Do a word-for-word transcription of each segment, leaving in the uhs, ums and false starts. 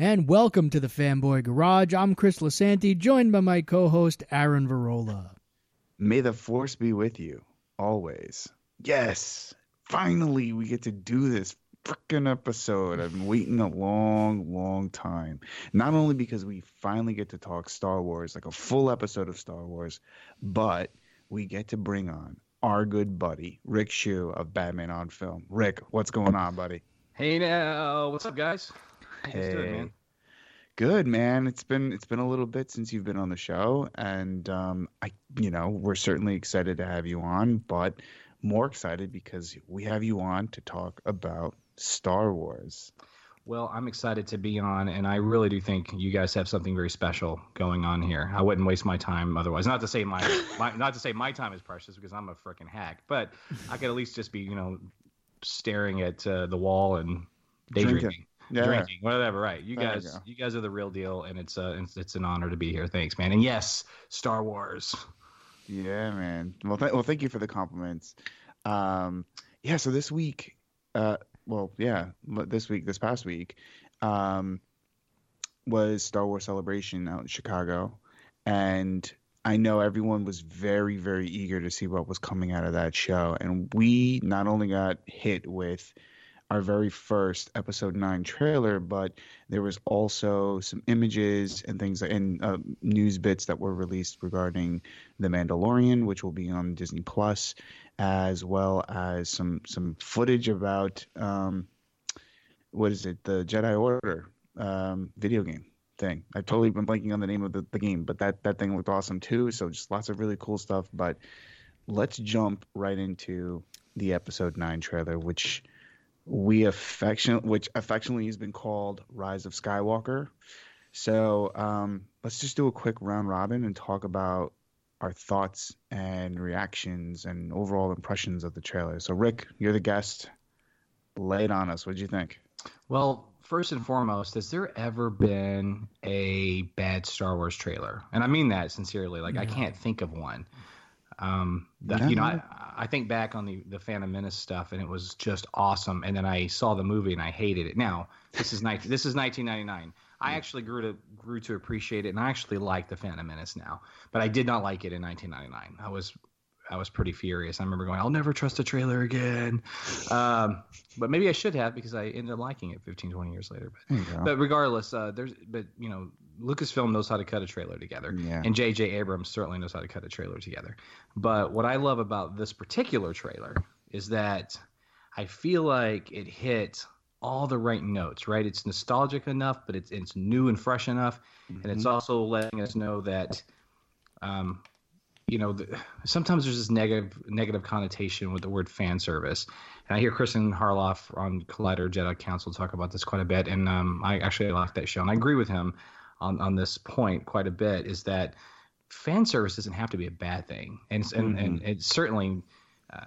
And welcome to the Fanboy Garage. I'm Chris Lasanti, joined by my co-host Aaron Varola. May the Force be with you, always. Yes, finally we get to do this freaking episode. I've been waiting a long, long time. Not only because we finally get to talk Star Wars, like a full episode of Star Wars, but we get to bring on our good buddy, Rick Shue of Batman on Film. Rick, what's going on, buddy? Hey now, what's up, guys? Hey, doing, man? Good, man. It's been it's been a little bit since you've been on the show, and um, I, you know, we're certainly excited to have you on, but more excited because we have you on to talk about Star Wars. Well, I'm excited to be on, and I really do think you guys have something very special going on here. I wouldn't waste my time otherwise. Not to say my, my not to say my time is precious because I'm a freaking hack, but I could at least just be, you know, staring at uh, the wall and daydreaming. Drinking. Yeah. Drinking, whatever, right? You there guys, you, you guys are the real deal, and it's uh, it's, it's an honor to be here. Thanks, man. And yes, Star Wars. Yeah, man. Well, th- well, thank you for the compliments. Um, yeah. So this week, uh, well, yeah, this week, this past week, um, was Star Wars Celebration out in Chicago, and I know everyone was very, very eager to see what was coming out of that show, and we not only got hit with our very first episode nine trailer, but there was also some images and things and uh, news bits that were released regarding The Mandalorian, which will be on Disney Plus, as well as some some footage about um, what is it, the Jedi Order um, video game thing. I've totally been blanking on the name of the, the game, but that, that thing looked awesome too. So just lots of really cool stuff. But let's jump right into the episode nine trailer, which we affection, which affectionately has been called Rise of Skywalker. So um, let's just do a quick round robin and talk about our thoughts and reactions and overall impressions of the trailer. So Rick, you're the guest. Lay it on us. What did you think? Well, first and foremost, has there ever been a bad Star Wars trailer? And I mean that sincerely. Like, yeah. I can't think of one. Um, that, yeah. You know, I, I think back on the, the Phantom Menace stuff, and it was just awesome. And then I saw the movie, and I hated it. Now this is nineteen this is nineteen ninety-nine. I actually grew to grew to appreciate it, and I actually like the Phantom Menace now. But I did not like it in nineteen ninety-nine. I was I was pretty furious. I remember going, "I'll never trust a trailer again." Um, but maybe I should have because I ended up liking it fifteen, twenty years later. But, but regardless, uh, there's but you know. Lucasfilm knows how to cut a trailer together, yeah. And J J. Abrams certainly knows how to cut a trailer together. But what I love about this particular trailer is that I feel like it hit all the right notes, right? It's nostalgic enough, but it's it's new and fresh enough, mm-hmm. And it's also letting us know that, um, you know, the, sometimes there's this negative negative connotation with the word fan service. And I hear Kristen Harloff on Collider Jedi Council talk about this quite a bit, and um, I actually like that show, and I agree with him on on this point quite a bit, is that fan service doesn't have to be a bad thing. And and, mm-hmm. and it certainly uh,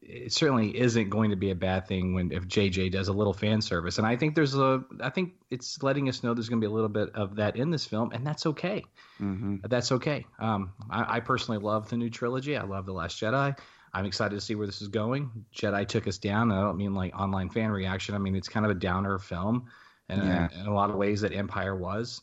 it certainly isn't going to be a bad thing when if J J does a little fan service. And I think there's a I think it's letting us know there's going to be a little bit of that in this film, and that's okay. Mm-hmm. That's okay. Um, I, I personally love the new trilogy. I love The Last Jedi. I'm excited to see where this is going. Jedi took us down. I don't mean like online fan reaction. I mean, it's kind of a downer film and yeah. in, in a lot of ways that Empire was.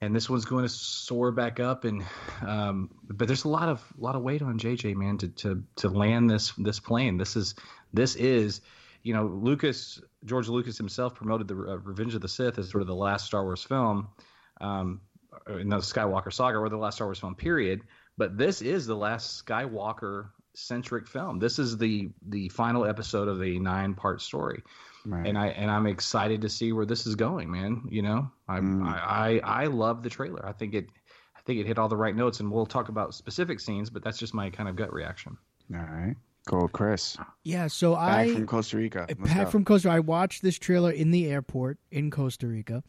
And this one's going to soar back up, and um, but there's a lot of a lot of weight on J J, man, to to to land this this plane. This is this is, you know, Lucas George Lucas himself promoted the uh, Revenge of the Sith as sort of the last Star Wars film, um, in the Skywalker saga, or the last Star Wars film period. But this is the last Skywalker centric film. This is the the final episode of the nine part story. Right. And I and I'm excited to see where this is going, man. You know, I, mm. I I I love the trailer. I think it I think it hit all the right notes, and we'll talk about specific scenes, but that's just my kind of gut reaction. All right, cool, Chris. Yeah, so back I from Costa Rica. Let's back go. From Costa Rica. I watched this trailer in the airport in Costa Rica,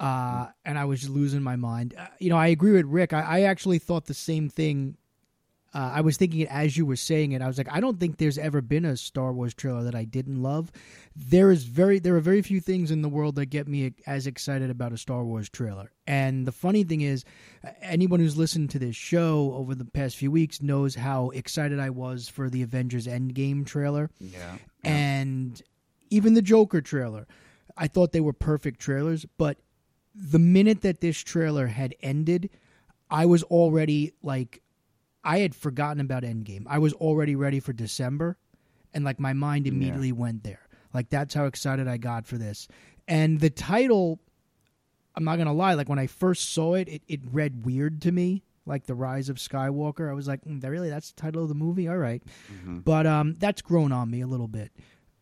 uh, and I was just losing my mind. Uh, you know, I agree with Rick. I, I actually thought the same thing. Uh, I was thinking it as you were saying it. I was like, I don't think there's ever been a Star Wars trailer that I didn't love. There is very, there are very few things in the world that get me as excited about a Star Wars trailer. And the funny thing is, anyone who's listened to this show over the past few weeks knows how excited I was for the Avengers Endgame trailer. Yeah. And even the Joker trailer. I thought they were perfect trailers, but the minute that this trailer had ended, I was already like, I had forgotten about Endgame. I was already ready for December, and like my mind immediately yeah. went there. Like that's how excited I got for this. And the title, I'm not gonna lie, like when I first saw it, it, it read weird to me. Like the Rise of Skywalker, I was like, mm, really? That's the title of the movie? All right. Mm-hmm. But um, that's grown on me a little bit.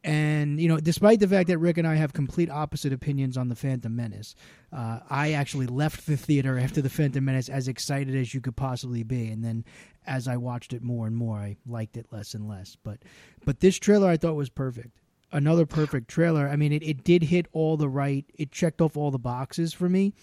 And, you know, despite the fact that Rick and I have complete opposite opinions on The Phantom Menace, uh, I actually left the theater after The Phantom Menace as excited as you could possibly be. And then as I watched it more and more, I liked it less and less. But but this trailer I thought was perfect. Another perfect trailer. I mean, it, it did hit all the right, it checked off all the boxes for me.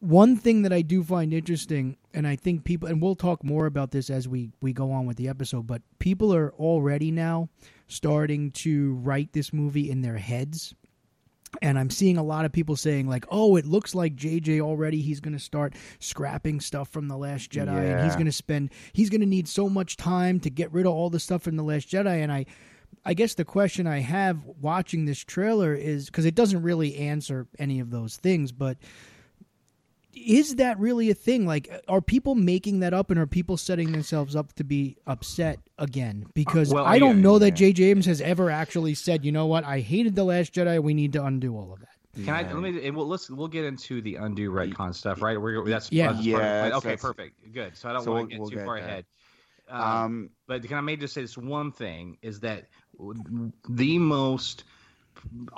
One thing that I do find interesting, and I think people, and we'll talk more about this as we, we go on with the episode, but people are already now starting to write this movie in their heads. And I'm seeing a lot of people saying like, oh, it looks like J J already, he's going to start scrapping stuff from The Last Jedi, yeah. and he's going to spend, he's going to need so much time to get rid of all the stuff from The Last Jedi. And I, I guess the question I have watching this trailer is, because it doesn't really answer any of those things, but is that really a thing? Like, are people making that up, and are people setting themselves up to be upset again? Because well, I don't yeah, know yeah. that J J. Abrams has ever actually said, you know what, I hated The Last Jedi, we need to undo all of that. Can yeah. I? Let me. Well, listen. We'll get into the undo retcon stuff, right? We're that's yeah. That's yeah part of, okay, that's, perfect. Good. So I don't so want to we'll, get too we'll get far that. ahead. Um, um, but can I maybe just say this one thing? Is that the most,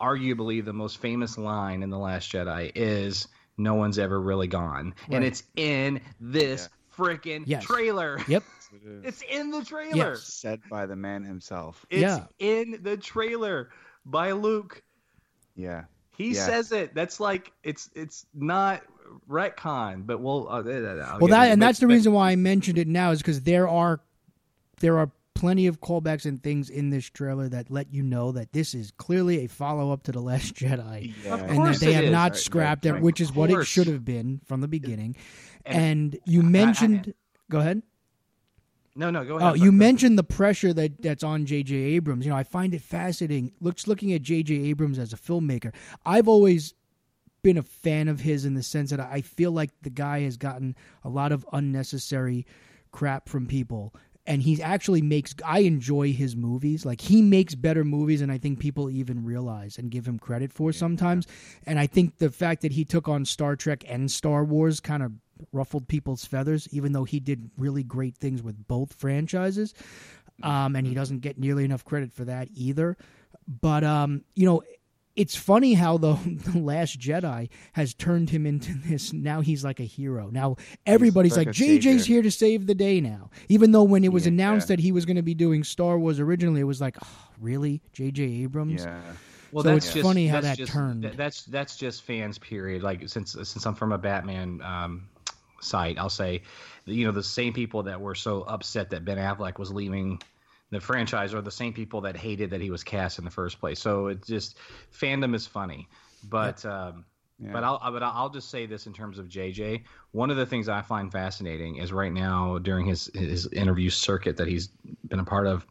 arguably, the most famous line in The Last Jedi is, no one's ever really gone. Right. And it's in this yeah. freaking yes. trailer. Yep. It it's in the trailer. Yes. Said by the man himself. It's yeah. in the trailer by Luke. Yeah. He yeah. says it. That's like, it's it's not retcon, but we'll. Uh, well, that, and that's the reason why I mentioned it now, is because there are, there are plenty of callbacks and things in this trailer that let you know that this is clearly a follow-up to The Last Jedi, yeah. and that they have is. not right, scrapped right, it, which is what it should have been from the beginning. And, and you mentioned, I, I, go ahead. No, no, go ahead. Oh, you mentioned the pressure that, that's on J J. Abrams. You know, I find it fascinating. Looks looking at J J. Abrams as a filmmaker, I've always been a fan of his in the sense that I feel like the guy has gotten a lot of unnecessary crap from people. And he actually makes, I enjoy his movies. Like, he makes better movies than I think people even realize and give him credit for yeah, sometimes. Yeah. And I think the fact that he took on Star Trek and Star Wars kind of ruffled people's feathers, even though he did really great things with both franchises. Um, and he doesn't get nearly enough credit for that either. But, um, you know, it's funny how the, the Last Jedi has turned him into this. Now he's like a hero. Now everybody's like, like J J's here to save the day now. Even though when it was yeah, announced yeah. that he was going to be doing Star Wars originally, it was like, oh, really? J J. Abrams? Yeah. Well, so that's it's just, funny how that just, turned. That's that's just fans, period. Like, since since I'm from a Batman um, site, I'll say, you know, the same people that were so upset that Ben Affleck was leaving the franchise are the same people that hated that he was cast in the first place. So it's just, fandom is funny, but, yeah. um, yeah. but I'll, but I'll just say this in terms of J J. One of the things I find fascinating is right now during his, his interview circuit that he's been a part of,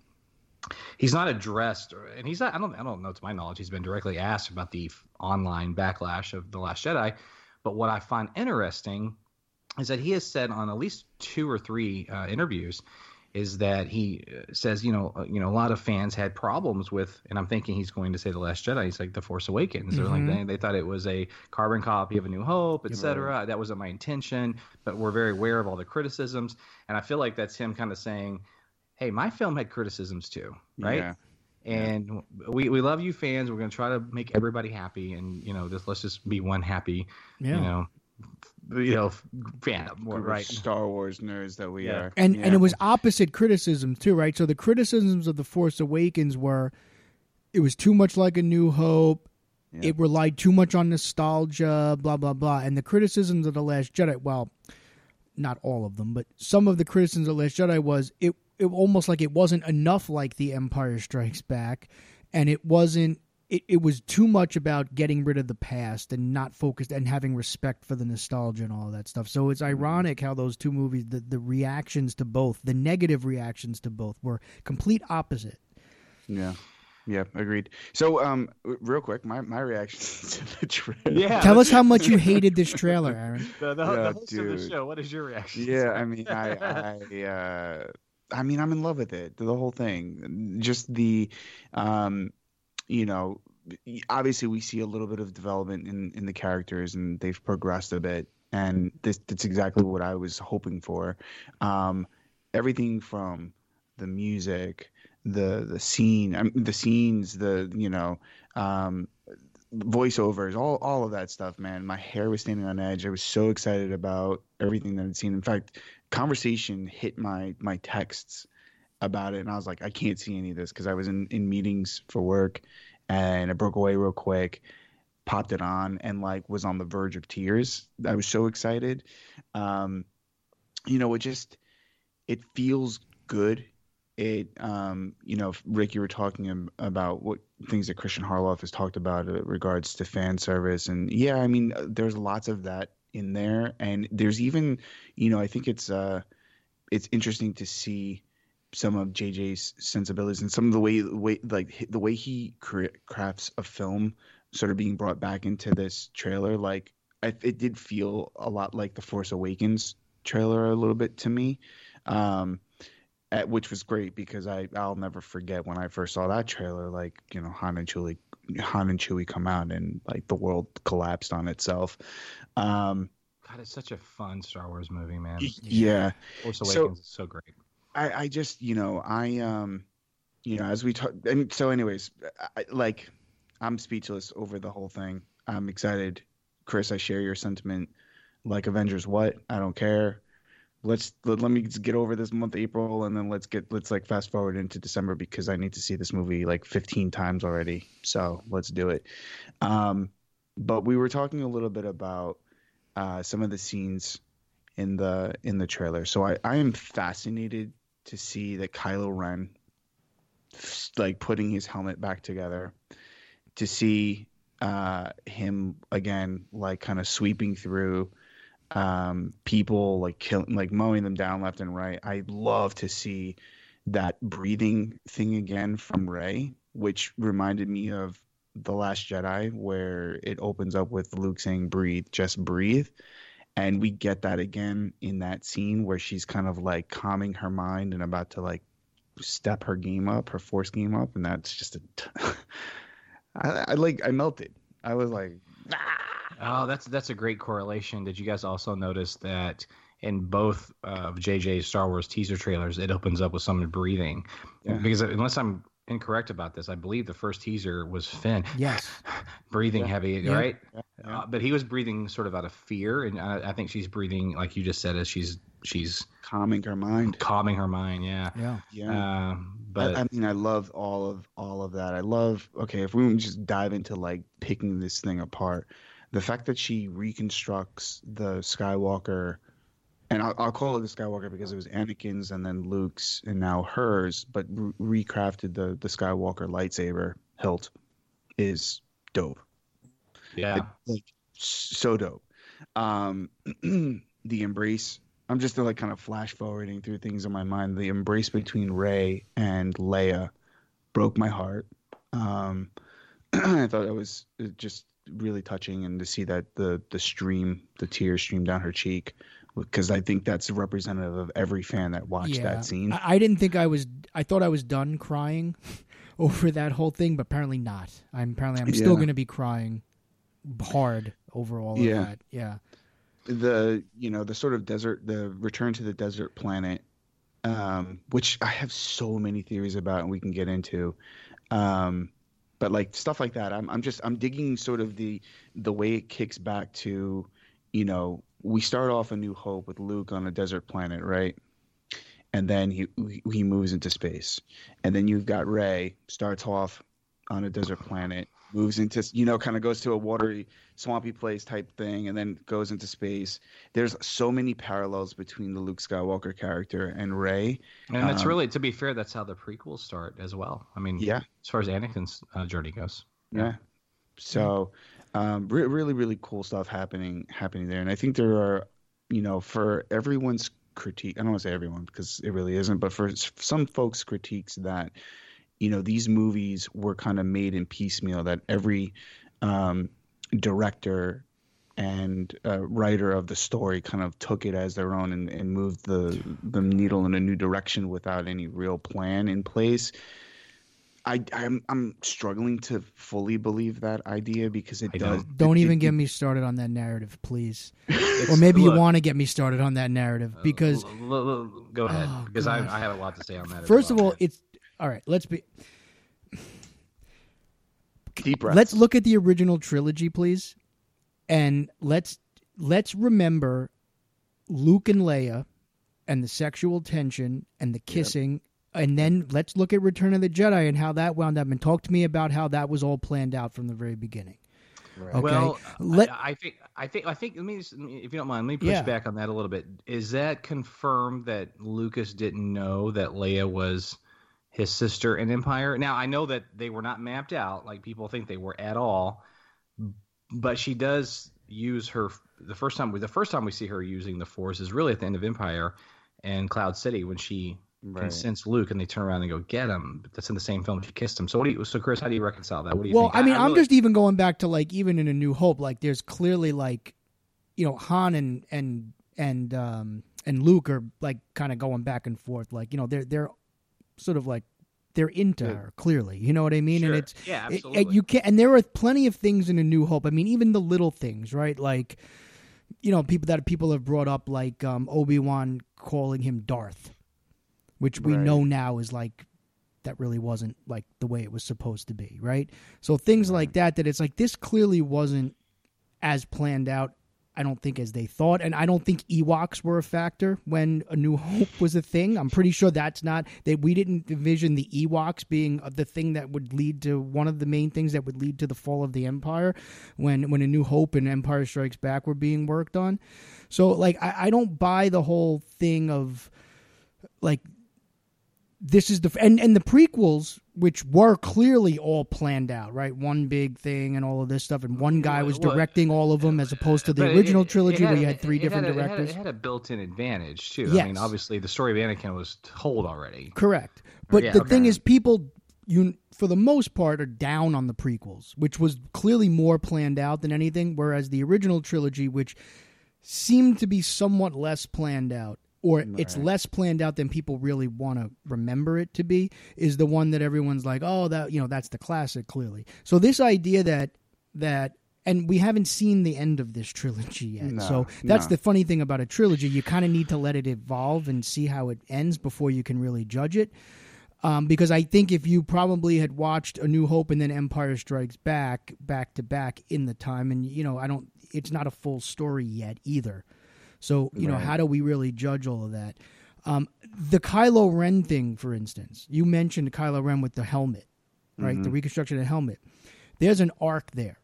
he's not addressed, or, and he's not, I don't, I don't know, to my knowledge, he's been directly asked about the online backlash of The Last Jedi. But what I find interesting is that he has said on at least two or three uh, interviews is that he says, you know, you know, a lot of fans had problems with, and I'm thinking he's going to say The Last Jedi. He's like, The Force Awakens. Mm-hmm. They're like, they, they thought it was a carbon copy of A New Hope, et cetera. Right. That wasn't my intention, but we're very aware of all the criticisms. And I feel like that's him kind of saying, hey, my film had criticisms too, right? Yeah. And yeah. we, we love you fans. We're going to try to make everybody happy. And, you know, this, let's just be one happy, yeah. you know. You know, fandom, right? Star Wars nerds that we yeah. are, and yeah. and it was opposite criticism too, right? So the criticisms of The Force Awakens were, it was too much like A New Hope, yeah. it relied too much on nostalgia, blah blah blah. And the criticisms of The Last Jedi, well, not all of them, but some of the criticisms of The Last Jedi was it, it almost like it wasn't enough like The Empire Strikes Back, and it wasn't. It, it was too much about getting rid of the past and not focused and having respect for the nostalgia and all that stuff. So it's ironic how those two movies, the, the reactions to both, the negative reactions to both were complete opposite. Yeah. Yeah, agreed. So, um, real quick, my, my reaction to the trailer. Yeah, tell us how much you hated this trailer, Aaron. The, the, yeah, the host dude. of the show. What is your reaction? Yeah, I mean, I, I, uh, I mean, I'm in love with it. The whole thing, just the, um, you know, obviously we see a little bit of development in in the characters, and they've progressed a bit, and this that's exactly what I was hoping for. Um, everything from the music. The the scene, I mean, the scenes, the you know, um, voiceovers, all all of that stuff, man. My hair was standing on edge. I was so excited about everything that I'd seen. In fact, conversation hit my my texts about it, and I was like, I can't see any of this because I was in, in meetings for work, and I broke away real quick, popped it on, and like was on the verge of tears. I was so excited. Um, you know, it just it feels good. It, um, you know, Rick, you were talking about what things that Christian Harloff has talked about in regards to fan service. And yeah, I mean, there's lots of that in there. And there's even, you know, I think it's, uh, it's interesting to see some of J J's sensibilities and some of the way, way like the way he crafts a film sort of being brought back into this trailer. Like I, it did feel a lot like the Force Awakens trailer a little bit to me. Um, At, which was great because I, I'll never forget when I first saw that trailer, like, you know, Han and Chewie, Han and Chewie come out and like the world collapsed on itself. Um, God, it's such a fun Star Wars movie, man. Yeah. Force Awakens is so great. I, I just, you know, I, um, you know, as we talk, and so anyways, I, like I'm speechless over the whole thing. I'm excited. Chris, I share your sentiment. Like Avengers, what? I don't care. Let's let, let me get over this month, April, and then let's get let's like fast forward into December because I need to see this movie like fifteen times already. So let's do it. Um, but we were talking a little bit about uh, some of the scenes in the in the trailer. So I, I am fascinated to see that Kylo Ren like putting his helmet back together, to see uh, him again like kind of sweeping through. Um, people like killing, like mowing them down left and right. I love to see that breathing thing again from Rey, which reminded me of The Last Jedi, where it opens up with Luke saying, "Breathe, just breathe," and we get that again in that scene where she's kind of like calming her mind and about to like step her game up, her force game up, and that's just a. T- I, I like I melted. I was like. Ah! Oh, that's that's a great correlation. Did you guys also notice that in both of J J's Star Wars teaser trailers, it opens up with someone breathing? Yeah. Because unless I'm incorrect about this, I believe the first teaser was Finn. Yes. breathing yeah. heavy, yeah. right? Yeah. Yeah. Uh, but he was breathing sort of out of fear, and I, I think she's breathing, like you just said, as she's she's calming her mind. Calming her mind, yeah. Yeah. Yeah. Uh, but I, I mean, I love all of all of that. I love. Okay, if we just dive into like picking this thing apart. The fact that she reconstructs the Skywalker, and I'll, I'll call it the Skywalker because it was Anakin's and then Luke's and now hers, but re- recrafted the, the Skywalker lightsaber hilt is dope. Yeah. It, like, so dope. Um, the embrace. I'm just like kind of flash forwarding through things in my mind. The embrace between Rey and Leia broke my heart. Um, I thought it was just... really touching, and to see that the the stream the tears stream down her cheek, because I think that's representative of every fan that watched yeah. that scene. I, I didn't think I was I thought I was done crying over that whole thing, but apparently not. I'm apparently I'm yeah. still going to be crying hard over all of yeah. that. Yeah. The you know the sort of desert the return to the desert planet, um, which I have so many theories about, and we can get into. Um, But like stuff like that, I'm I'm just I'm digging sort of the the way it kicks back to, you know, we start off A New Hope with Luke on a desert planet, right? And then he he moves into space, and then you've got Rey starts off on a desert planet, moves into you know kind of goes to a watery, swampy place type thing, and then goes into space. There's so many parallels between the Luke Skywalker character and Rey, and it's um, really to be fair, that's how the prequels start as well. I mean, yeah. As far as Anakin's uh, journey goes. Yeah. yeah. So um, re- really, really cool stuff happening happening there. And I think there are, you know, for everyone's critique, I don't want to say everyone because it really isn't, but for some folks' critiques that, you know, these movies were kind of made in piecemeal, that every um, director and uh, writer of the story kind of took it as their own and, and moved the, the needle in a new direction without any real plan in place. I, I'm I'm struggling to fully believe that idea because it I does. Don't, don't it, even it, get me started on that narrative, please. Or maybe look, you want to get me started on that narrative because. Uh, l- l- l- go ahead, oh, because I, I have a lot to say on that. First well. of all, it's all right. Let's be deep breath. Let's look at the original trilogy, please, and let's let's remember Luke and Leia, and the sexual tension and the kissing. Yep. And then let's look at Return of the Jedi and how that wound up, and talk to me about how that was all planned out from the very beginning. Right. Okay? Well, let, I, I think I think I think. Let me, just, if you don't mind, let me push yeah. back on that a little bit. Is that confirmed that Lucas didn't know that Leia was his sister in Empire? Now I know that they were not mapped out like people think they were at all, but she does use her the first time. The first time we see her using the Force is really at the end of Empire and Cloud City when she. Right. Consents Luke, and they turn around and go get him. But that's in the same film she kissed him. So what do you? So Chris, how do you reconcile that? What do you? Well, think? I mean, I, I I'm really... just even going back to like even in A New Hope, like there's clearly like, you know, Han and and and um and Luke are like kind of going back and forth, like you know they're they're sort of like they're into yeah. her clearly, you know what I mean? Sure. And it's yeah, absolutely. It, you can, and there are plenty of things in A New Hope. I mean, even the little things, right? Like, you know, people that people have brought up, like um, Obi-Wan calling him Darth. Which we right. know now is like, that really wasn't like the way it was supposed to be, right? So things right. like that, that it's like, this clearly wasn't as planned out, I don't think, as they thought. And I don't think Ewoks were a factor when A New Hope was a thing. I'm pretty sure that's not, that we didn't envision the Ewoks being the thing that would lead to, one of the main things that would lead to the fall of the Empire when, when A New Hope and Empire Strikes Back were being worked on. So like, I, I don't buy the whole thing of like, This is the and, and the prequels, which were clearly all planned out, right? One big thing and all of this stuff, and one guy was directing all of them, as opposed to the original it, it, trilogy it had, where you had three different had a, directors. It had, a, it had a built-in advantage too. Yes. I mean, obviously, the story of Anakin was told already. Correct, but yeah, the okay. thing is, people, you for the most part, are down on the prequels, which was clearly more planned out than anything, whereas the original trilogy, which seemed to be somewhat less planned out. Or right. it's less planned out than people really want to remember it to be, is the one that everyone's like, oh, that you know, that's the classic, clearly. So this idea that that and we haven't seen the end of this trilogy yet. No, so that's no. the funny thing about a trilogy. You kind of need to let it evolve and see how it ends before you can really judge it. Um, because I think if you probably had watched A New Hope and then Empire Strikes Back back to back in the time, and you know, I don't it's not a full story yet either. So, you know, right. how do we really judge all of that? Um, the Kylo Ren thing, for instance, you mentioned Kylo Ren with the helmet, right? Mm-hmm. The reconstruction of the helmet. There's an arc there,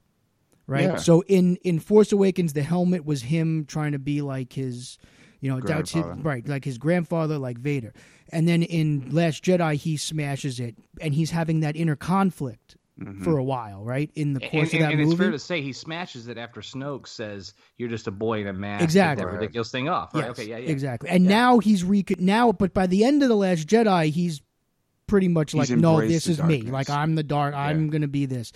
right? Yeah. So in, in Force Awakens, the helmet was him trying to be like his, you know, that's his, right, like his grandfather, like Vader. And then in Last Jedi, he smashes it, and he's having that inner conflict. Mm-hmm. For a while, right? In the course and, and, of that and movie. And it's fair to say he smashes it after Snoke says, you're just a boy in a mask. Exactly. That ridiculous thing off. Right? Yes, okay, yeah, yeah. Exactly. And yeah. now he's, rec- now, but by the end of The Last Jedi, he's pretty much he's like, no, this is darkness. me. Like, I'm the dark, yeah. I'm going to be this.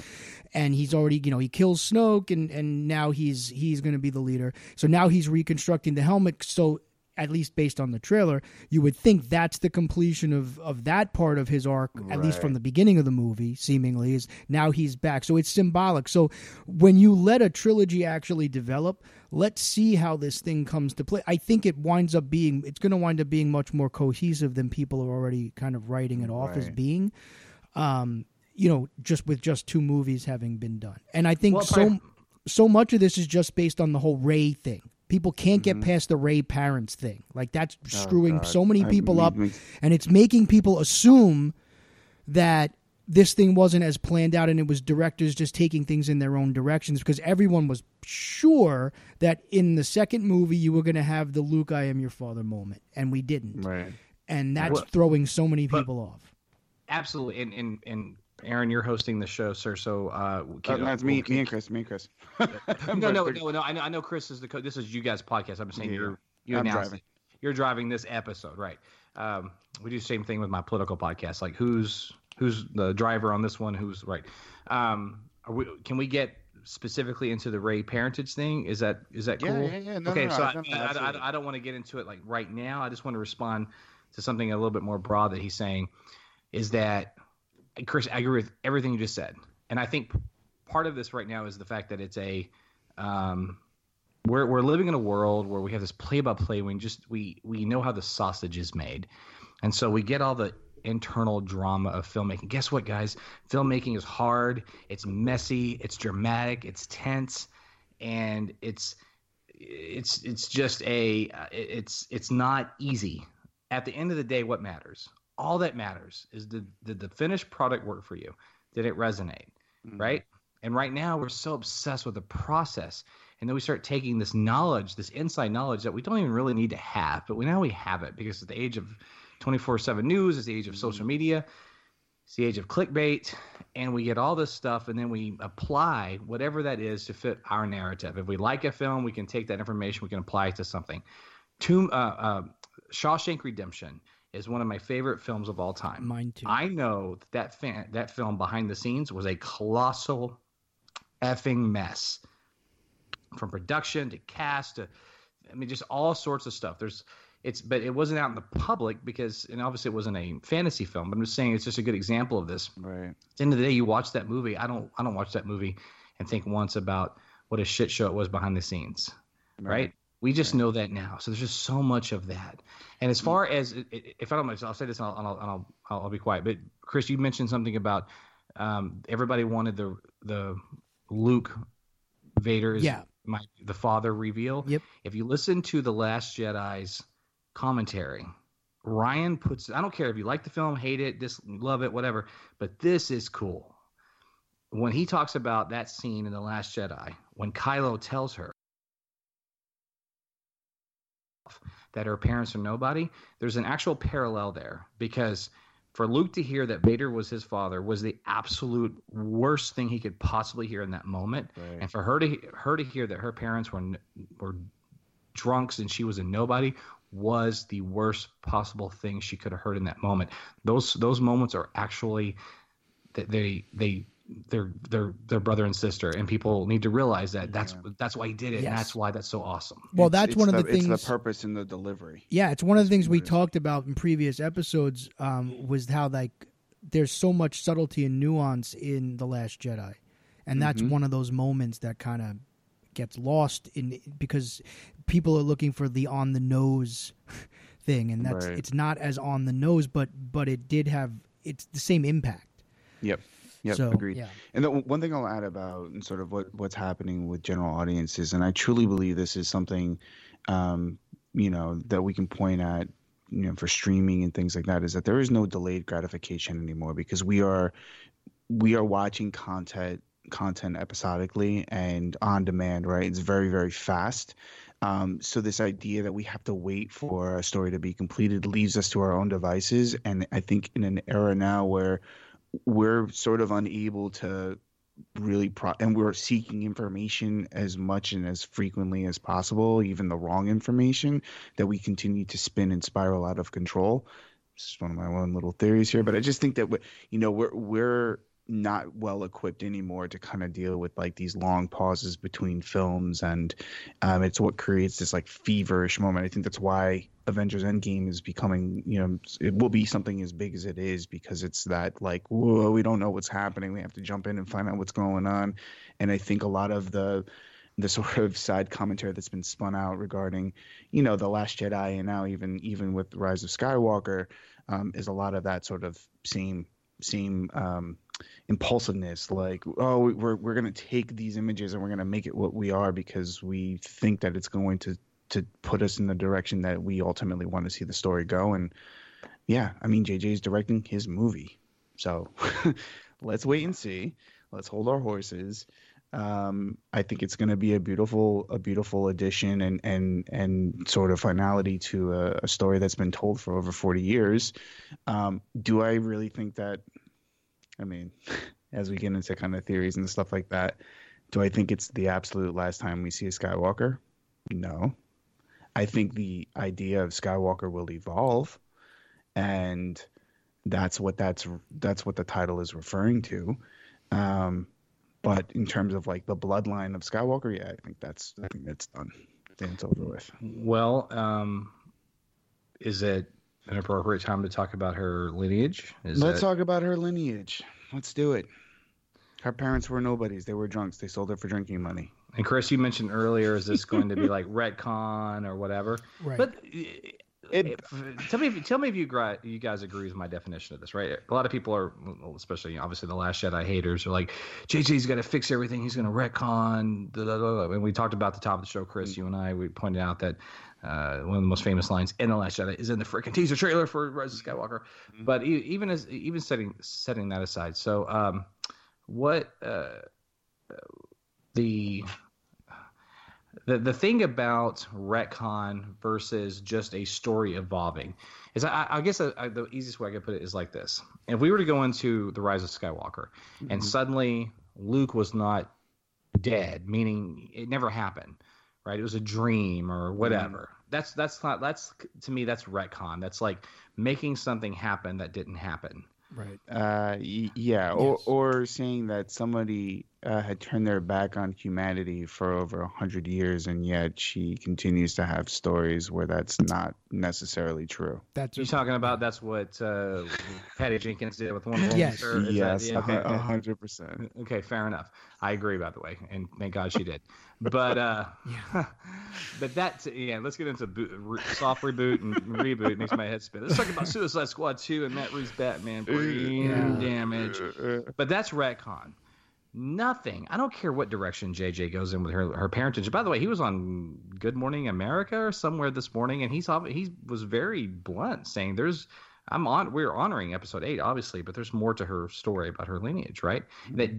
And he's already, you know, he kills Snoke, and, and now he's, he's going to be the leader. So now he's reconstructing the helmet, so... at least based on the trailer, you would think that's the completion of, of that part of his arc, right. at least from the beginning of the movie, seemingly, is now he's back. So it's symbolic. So when you let a trilogy actually develop, let's see how this thing comes to play. I think it winds up being, it's going to wind up being much more cohesive than people are already kind of writing it off right. as being, um, you know, just with just two movies having been done. And I think well, so I... so much of this is just based on the whole Rey thing. People can't get mm-hmm. past the Rey parents thing. Like, that's oh, screwing God. so many people I, up, me, me. and it's making people assume that this thing wasn't as planned out, and it was directors just taking things in their own directions, because everyone was sure that in the second movie you were going to have the Luke, I am your father moment, and we didn't. Right. And that's well, throwing so many people but, off. Absolutely. And, and, and Aaron, you're hosting the show, sir. So uh, can, uh, no, it's me, can, me and Chris. Me and Chris. no, no, no, no. I know, I know. Chris is the co- this is you guys' podcast. I'm just saying yeah, you're you announcing. You're driving this episode, right? Um, we do the same thing with my political podcast. Like, who's who's the driver on this one, who's right. Um, are we, can we get specifically into the Rey parentage thing? Is that is that yeah, cool? Yeah, yeah, no, okay, no, no, so I, I, I, I don't want to get into it like right now. I just want to respond to something a little bit more broad that he's saying, is that, Chris, I agree with everything you just said. And I think part of this right now is the fact that it's a um, – we're we're living in a world where we have this play-by-play. We just we we know how the sausage is made. And so we get all the internal drama of filmmaking. Guess what, guys? Filmmaking is hard. It's messy. It's dramatic. It's tense. And it's it's it's just a – it's it's not easy. At the end of the day, what matters? All that matters is did, did the finished product work for you? Did it resonate? Mm-hmm. Right? And right now we're so obsessed with the process, and then we start taking this knowledge, this inside knowledge that we don't even really need to have, but we now we have it because it's the age of twenty-four seven news, it's the age of social media, it's the age of clickbait, and we get all this stuff, and then we apply whatever that is to fit our narrative. If we like a film, we can take that information, we can apply it to something. Tomb, uh, uh, Shawshank Redemption is one of my favorite films of all time. Mine too. I know that that, fan, that film behind the scenes was a colossal effing mess, from production to cast to, I mean, just all sorts of stuff. There's, it's, but it wasn't out in the public because, and obviously it wasn't a fantasy film. But I'm just saying it's just a good example of this. Right. At the end of the day, you watch that movie. I don't, I don't watch that movie and think once about what a shit show it was behind the scenes. Right. right? We just know that now. So there's just so much of that. And as far as – if I don't mind, I'll say this and I'll, and I'll, and I'll, I'll be quiet. But, Chris, you mentioned something about um, everybody wanted the the Luke Vader's yeah. my, the father reveal. Yep. If you listen to The Last Jedi's commentary, Ryan puts – I don't care if you like the film, hate it, dis- love it, whatever, but this is cool. When he talks about that scene in The Last Jedi, when Kylo tells her, that her parents are nobody, there's an actual parallel there, because for Luke to hear that Vader was his father was the absolute worst thing he could possibly hear in that moment. Right. And for her to her to hear that her parents were were drunks and she was a nobody was the worst possible thing she could have heard in that moment. Those those moments are actually they they they're they're they're brother and sister, and people need to realize that that's yeah. that's why he did it yes. and that's why that's so awesome. Well, that's it's, one it's of the, the things it's the purpose in the delivery. Yeah, it's one of the things we talked about in previous episodes um, was how like there's so much subtlety and nuance in The Last Jedi. And that's mm-hmm. one of those moments that kind of gets lost in because people are looking for the on the nose thing, and that's right. it's not as on the nose, but but it did have it's the same impact. Yep. Yep, so, agreed. Yeah. And the one thing I'll add about and sort of what, what's happening with general audiences, and I truly believe this is something, um, you know, that we can point at, you know, for streaming and things like that, is that there is no delayed gratification anymore, because we are we are watching content content episodically and on demand, right? It's very, very fast. Um, so this idea that we have to wait for a story to be completed leaves us to our own devices. And I think in an era now where we're sort of unable to really pro- – and we're seeking information as much and as frequently as possible, even the wrong information, that we continue to spin and spiral out of control. This is one of my own little theories here. But I just think that, we, you know, we're we're not well equipped anymore to kind of deal with like these long pauses between films, and um, it's what creates this like feverish moment. I think that's why – Avengers Endgame is becoming, you know, it will be something as big as it is, because it's that like, whoa, we don't know what's happening. We have to jump in and find out what's going on. And I think a lot of the the sort of side commentary that's been spun out regarding, you know, The Last Jedi, and now even even with Rise of Skywalker, um, is a lot of that sort of same same um, impulsiveness. Like, oh, we're we're gonna take these images and we're gonna make it what we are because we think that it's going to. to put us in the direction that we ultimately want to see the story go. And yeah, I mean, J J's directing his movie. So let's wait and see. Let's hold our horses. Um, I think it's going to be a beautiful, a beautiful addition and, and, and sort of finality to a, a story that's been told for over forty years. Um, do I really think that, I mean, as we get into kind of theories and stuff like that, do I think it's the absolute last time we see a Skywalker? No. I think the idea of Skywalker will evolve, and that's what that's that's what the title is referring to. Um, but in terms of like the bloodline of Skywalker, yeah, I think that's I think that's done. It's over with. Well, um, is it an appropriate time to talk about her lineage? Is Let's that... talk about her lineage. Let's do it. Her parents were nobodies. They were drunks. They sold her for drinking money. And Chris, you mentioned earlier, is this going to be like retcon or whatever? Right. But it, it, tell me, if, tell me if you you guys agree with my definition of this, right? A lot of people are, especially obviously the Last Jedi haters, are like, J J's got to fix everything. He's going to retcon. Blah, blah, blah. And we talked about at the top of the show, Chris, mm-hmm. you and I, we pointed out that uh, one of the most famous lines in the Last Jedi is in the freaking teaser trailer for Rise of Skywalker. Mm-hmm. But even as even setting setting that aside, so um, what uh, the the the thing about retcon versus just a story evolving is, I, I guess I, I, the easiest way I could put it is like this: if we were to go into the Rise of Skywalker mm-hmm. and suddenly Luke was not dead, meaning it never happened. Right, it was a dream or whatever. Mm. That's that's not that's to me that's retcon. That's like making something happen that didn't happen. Right. Uh, y- yeah. Yes. Or or saying that somebody uh, had turned their back on humanity for over a hundred years, and yet she continues to have stories where that's not necessarily true. That's you're talking about. That's what uh, Patty Jenkins did with One Woman. Yes. Sir. Yes. A hundred percent. Okay. Fair enough. I agree. By the way, and thank God she did. But uh, yeah. but that's yeah. Let's get into boot, re- soft reboot and reboot. It makes my head spin. Let's talk about Suicide Squad two and Matt Reeves' Batman. Brain yeah. damage. But that's retcon. Nothing. I don't care what direction J J goes in with her her parentage. By the way, he was on Good Morning America or somewhere this morning, and he's he was very blunt, saying there's. I'm on. We're honoring episode eight, obviously, but there's more to her story about her lineage, right? That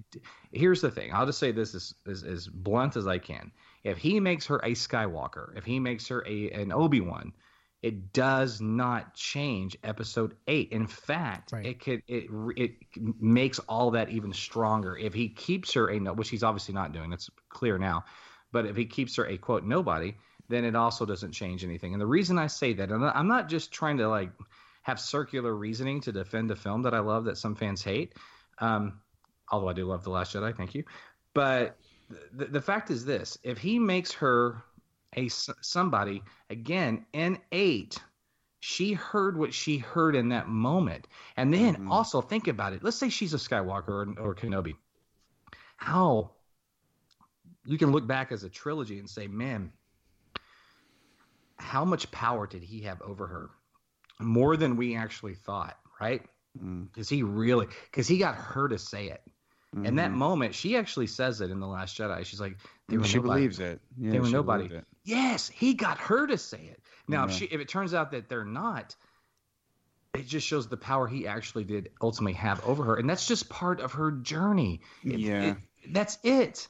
here's the thing. I'll just say this as as, as blunt as I can. If he makes her a Skywalker, if he makes her a an Obi-Wan, it does not change episode eight. In fact, right. it could it it makes all that even stronger. If he keeps her a no, which he's obviously not doing. That's clear now. But if he keeps her a quote nobody, then it also doesn't change anything. And the reason I say that, and I'm not just trying to like. have circular reasoning to defend a film that I love that some fans hate. Um, although I do love The Last Jedi, thank you. But th- the fact is this, if he makes her a somebody, again, in eight, she heard what she heard in that moment. And then mm-hmm. also think about it. Let's say she's a Skywalker or, or Kenobi. How you can look back as a trilogy and say, man, how much power did he have over her? More than we actually thought, right? Because mm. he really, because he got her to say it. Mm-hmm. In that moment, she actually says it in The Last Jedi. She's like, they were she nobody. believes it. Yeah, they were nobody. Yes, he got her to say it. Now, yeah. if, she, if it turns out that they're not, it just shows the power he actually did ultimately have over her. And that's just part of her journey. It, yeah. It, that's it.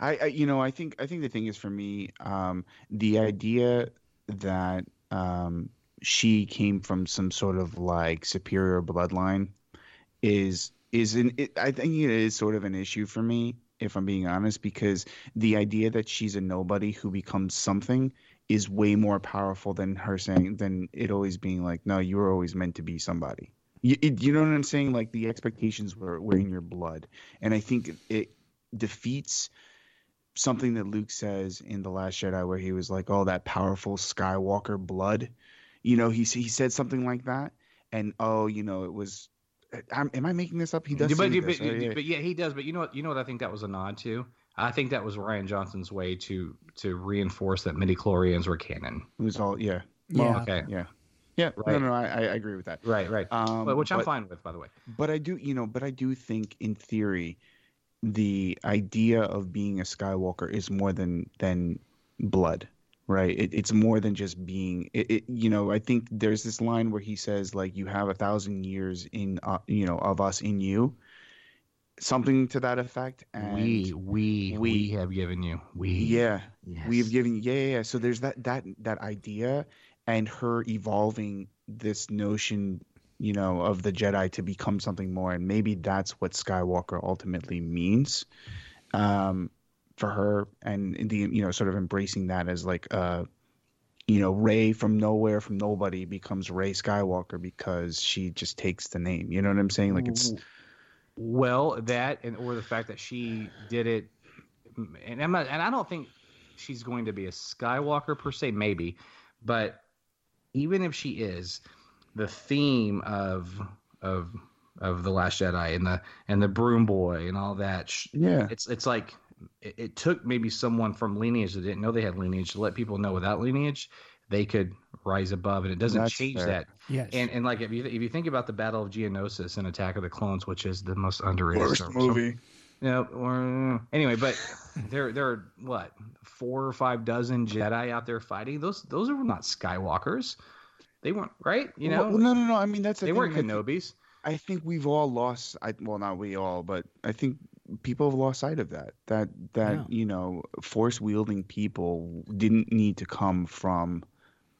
I, I, you know, I think, I think the thing is for me, um, the idea that, um, she came from some sort of like superior bloodline is, is an, it, I think it is sort of an issue for me, if I'm being honest, because the idea that she's a nobody who becomes something is way more powerful than her saying, than it always being like, no, you were always meant to be somebody. You, it, you know what I'm saying? Like the expectations were, were in your blood. And I think it defeats something that Luke says in The Last Jedi, where he was like, oh, that powerful Skywalker blood. You know, he he said something like that, and oh, you know, it was. I'm, am I making this up? He does, but, but, this, but, right? but yeah, he does. But you know what? You know what? I think that was a nod to. I think that was Rian Johnson's way to to reinforce that midichlorians were canon. It was all yeah. Well, yeah. Okay. Yeah. Yeah. Right. No, no, no I, I agree with that. Right. Right. Um, but, which I'm but, fine with, by the way. But I do, you know, but I do think in theory, the idea of being a Skywalker is more than than blood. Right. It, it's more than just being it, it. You know, I think there's this line where he says, like, you have a thousand years in, uh, you know, of us in you. Something to that effect. And we we, we, we have given you. We. Yeah. Yes. We have given. Yeah, yeah. Yeah. So there's that that that idea and her evolving this notion, you know, of the Jedi to become something more. And maybe that's what Skywalker ultimately means. Um. For her, and the, you know, sort of embracing that as like a you know, Rey from nowhere, from nobody, becomes Rey Skywalker because she just takes the name. You know what I'm saying? Like, it's well that, and or the fact that she did it, and I'm not, and I don't think she's going to be a Skywalker per se, maybe, but even if she is, the theme of of of The Last Jedi and the and the Broom Boy and all that, yeah, it's it's like. It took maybe someone from lineage that didn't know they had lineage to let people know without lineage they could rise above, and it doesn't That's change fair. that. Yes. And and like if you if you think about the Battle of Geonosis and Attack of the Clones, which is the most underrated worst or, movie. You know, or, anyway, but there there are what four or five dozen Jedi out there fighting. Those those are not Skywalkers. They weren't right. You know, well, no, no, no. I mean, that's the they thing. weren't Kenobis. I think, I think we've all lost. I, well, not we all, but I think. People have lost sight of that, that, that, yeah. you know, force wielding people didn't need to come from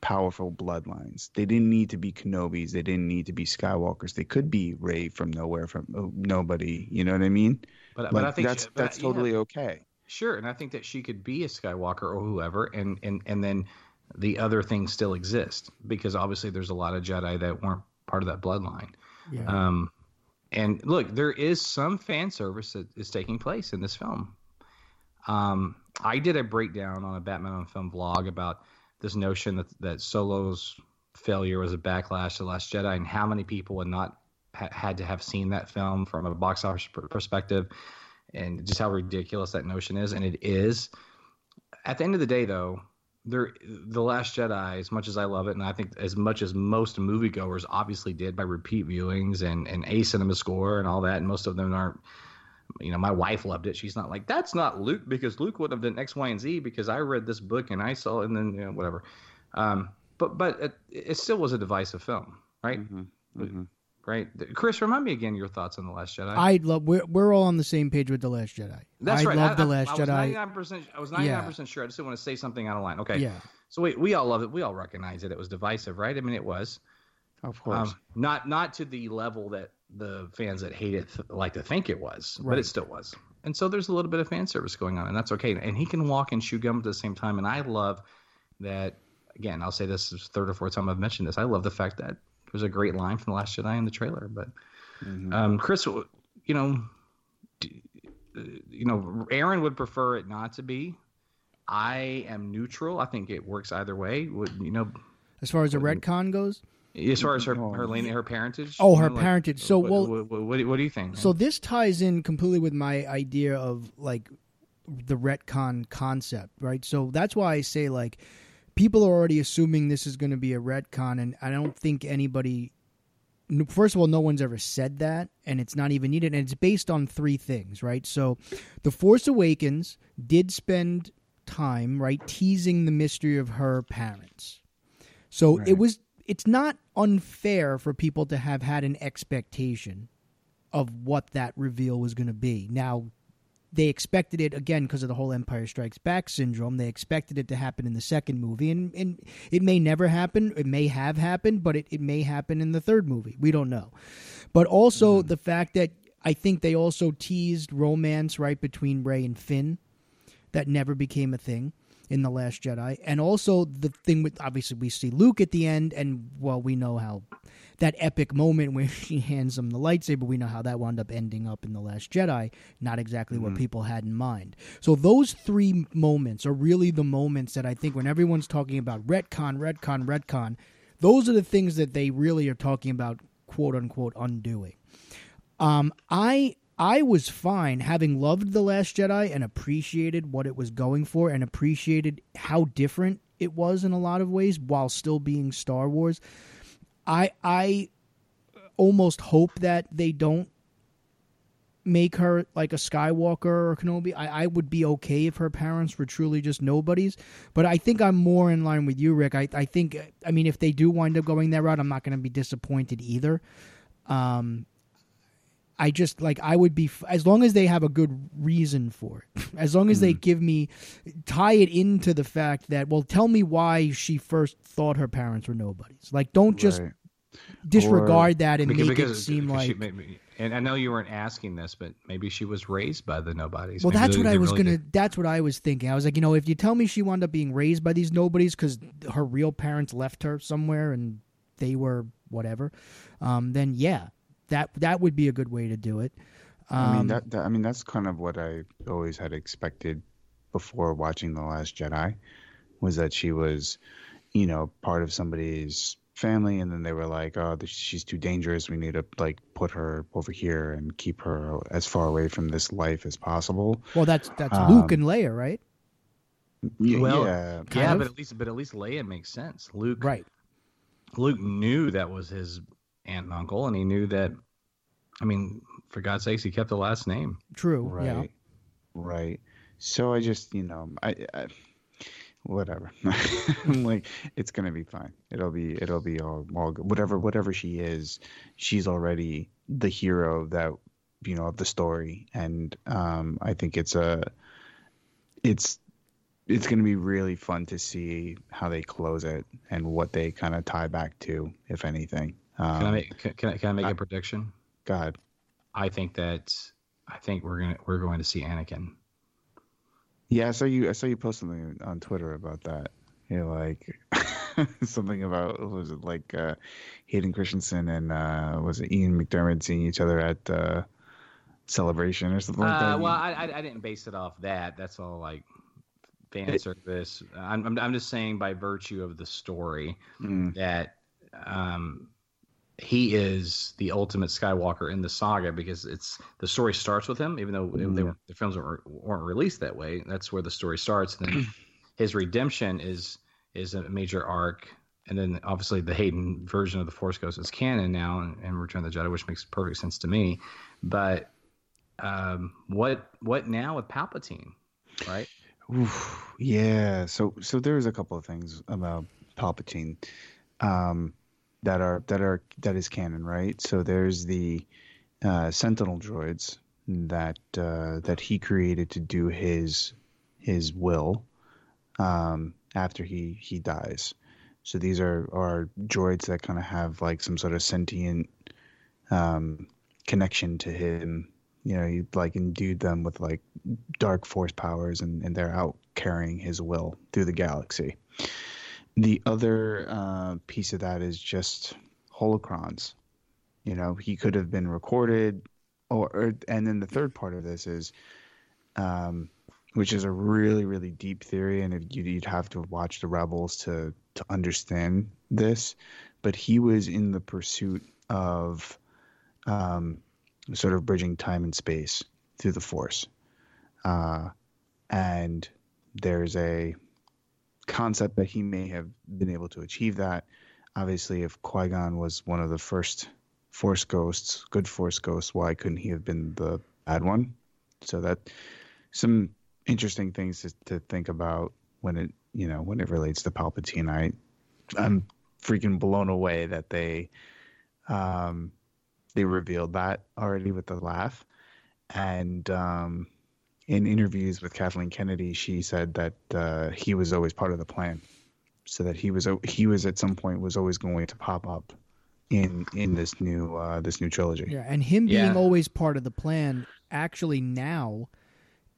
powerful bloodlines. They didn't need to be Kenobis. They didn't need to be Skywalkers. They could be Rey from nowhere, from oh, nobody. You know what I mean? But, like, but I think that's, she, but, that's totally yeah. okay. Sure. And I think that she could be a Skywalker or whoever. And, and, and then the other things still exist because obviously there's a lot of Jedi that weren't part of that bloodline. Yeah. Um, And look, there is some fan service that is taking place in this film. Um, I did a breakdown on a Batman on Film vlog about this notion that that Solo's failure was a backlash to The Last Jedi and how many people would not ha- had to have seen that film from a box office pr- perspective and just how ridiculous that notion is. And it is. At the end of the day, though, there, The Last Jedi, as much as I love it, and I think as much as most moviegoers obviously did by repeat viewings and, and A Cinema Score and all that, and most of them aren't, you know, my wife loved it. She's not like, that's not Luke because Luke would have done X, Y, and Z because I read this book and I saw it and then, you know, whatever. Um, but but it, it still was a divisive film, right? Mm-hmm. Mm-hmm. Right, Chris. Remind me again your thoughts on The Last Jedi. I love. We're we're all on the same page with The Last Jedi. That's I right. Love I love The Last I, I Jedi. ninety-nine percent I was ninety-nine percent yeah. sure. I just didn't want to say something out of line. Okay. Yeah. So wait, we all love it. We all recognize it. It was divisive, right? I mean, it was. Of course. Um, not not to the level that the fans that hate it th- like to think it was, right. But it still was. And so there's a little bit of fan service going on, and that's okay. And he can walk and chew gum at the same time. And I love that. Again, I'll say this is the third or fourth time I've mentioned this. I love the fact that. There's a great line from The Last Jedi in the trailer, but mm-hmm. um, Chris, you know, you know, Aaron would prefer it not to be. I am neutral. I think it works either way. Would you know? As far as the retcon goes, as far as her oh. her, her parentage. Oh, her know, parentage. Like, so what, well, what, what, what do you think? So this ties in completely with my idea of like the retcon concept, right? So that's why I say like. People are already assuming this is going to be a retcon, and I don't think anybody... First of all, no one's ever said that, and it's not even needed, and it's based on three things, right? So The Force Awakens did spend time, right, teasing the mystery of her parents. So right. it was. It's not unfair for people to have had an expectation of what that reveal was going to be. Now... They expected it, again, because of the whole Empire Strikes Back syndrome. They expected it to happen in the second movie, and, and it may never happen. It may have happened, but it, it may happen in the third movie. We don't know. But also mm-hmm. the fact that I think they also teased romance, right, between Rey and Finn that never became a thing in The Last Jedi. And also the thing with, obviously, we see Luke at the end, and, well, we know how that epic moment where she hands him the lightsaber, we know how that wound up ending up in The Last Jedi, not exactly mm-hmm. what people had in mind. So those three moments are really the moments that I think when everyone's talking about retcon, retcon, retcon, those are the things that they really are talking about, quote-unquote, undoing. Um, I... I was fine having loved The Last Jedi and appreciated what it was going for and appreciated how different it was in a lot of ways while still being Star Wars. I I almost hope that they don't make her like a Skywalker or Kenobi. I, I would be okay if her parents were truly just nobodies. But I think I'm more in line with you, Rick. I, I think, I mean, if they do wind up going that route, I'm not going to be disappointed either. Um I just, like, I would be, as long as they have a good reason for it, as long as mm. they give me, tie it into the fact that, well, tell me why she first thought her parents were nobodies. Like, don't just right. disregard or, that and because, make because, it seem like... She, And I know you weren't asking this, but maybe she was raised by the nobodies. Well, maybe that's they, what I was really gonna. Did. That's what I was thinking. I was like, you know, if you tell me she wound up being raised by these nobodies because her real parents left her somewhere and they were whatever, um, then yeah, that that would be a good way to do it. Um, I mean, that, that, I mean, that's kind of what I always had expected before watching The Last Jedi, was that she was, you know, part of somebody's family, and then they were like, oh, she's too dangerous, we need to like put her over here and keep her as far away from this life as possible. Well, that's that's um, Luke and Leia, right? Yeah, well, yeah, yeah but at least but at least Leia makes sense. Luke, right? Luke knew that was his aunt and uncle, and he knew that. I mean, for God's sakes, he kept the last name. True. Right. Yeah. Right. So I just, you know, I. I whatever. I'm like, it's gonna be fine. It'll be, it'll be all, all good. Whatever, whatever she is, she's already the hero that, you know, of the story. And um, I think it's a, it's, it's gonna be really fun to see how they close it and what they kind of tie back to, if anything. Um, can I make, can, can I, can I make I, a prediction? Go ahead. I think that, I think we're gonna, we're going to see Anakin. Yeah, I saw you. I saw you post something on Twitter about that. You're like something about, was it like uh, Hayden Christensen and uh, was it Ian McDermott seeing each other at uh, Celebration or something uh, like that? Well, I, I I didn't base it off that. That's all like fan it, service. I'm, I'm I'm just saying by virtue of the story mm. that um, he is the ultimate Skywalker in the saga, because it's the story starts with him, even though mm. they were, the films weren't, weren't released that way. That's where the story starts. And then his redemption is is a major arc. And then obviously the Hayden version of The Force Ghost is canon now, and, and Return of the Jedi, which makes perfect sense to me. But um, what what now with Palpatine, right? Oof, yeah. So so there's a couple of things about Palpatine. Um That are that are that is canon, right? So there's the uh, Sentinel droids that uh, that he created to do his his will um, after he he dies. So these are, are droids that kind of have like some sort of sentient um, connection to him. You know, you like endued them with like dark force powers, and, and they're out carrying his will through the galaxy. The other uh, piece of that is just holocrons. You know, he could have been recorded, or, or and then the third part of this is, um, which is a really really deep theory, and if you'd, you'd have to watch the Rebels to to understand this. But he was in the pursuit of, um, sort of bridging time and space through the Force, uh, and there's a concept that he may have been able to achieve that. Obviously, if Qui-Gon was one of the first Force ghosts, good Force ghosts, why couldn't he have been the bad one? So that some interesting things to, to think about when it, you know, when it relates to Palpatine. I, I'm freaking blown away that they, um, they revealed that already with the laugh. And, um, in interviews with Kathleen Kennedy, she said that uh, he was always part of the plan, so that he was he was at some point was always going to pop up in in this new uh, this new trilogy. Yeah, and him being yeah. always part of the plan, actually now,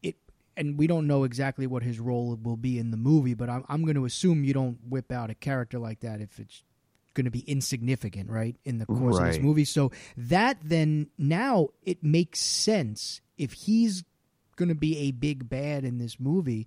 it and we don't know exactly what his role will be in the movie, but I'm I'm going to assume you don't whip out a character like that if it's going to be insignificant, right, in the course right. of this movie. So that then now it makes sense if he's going to be a big bad in this movie,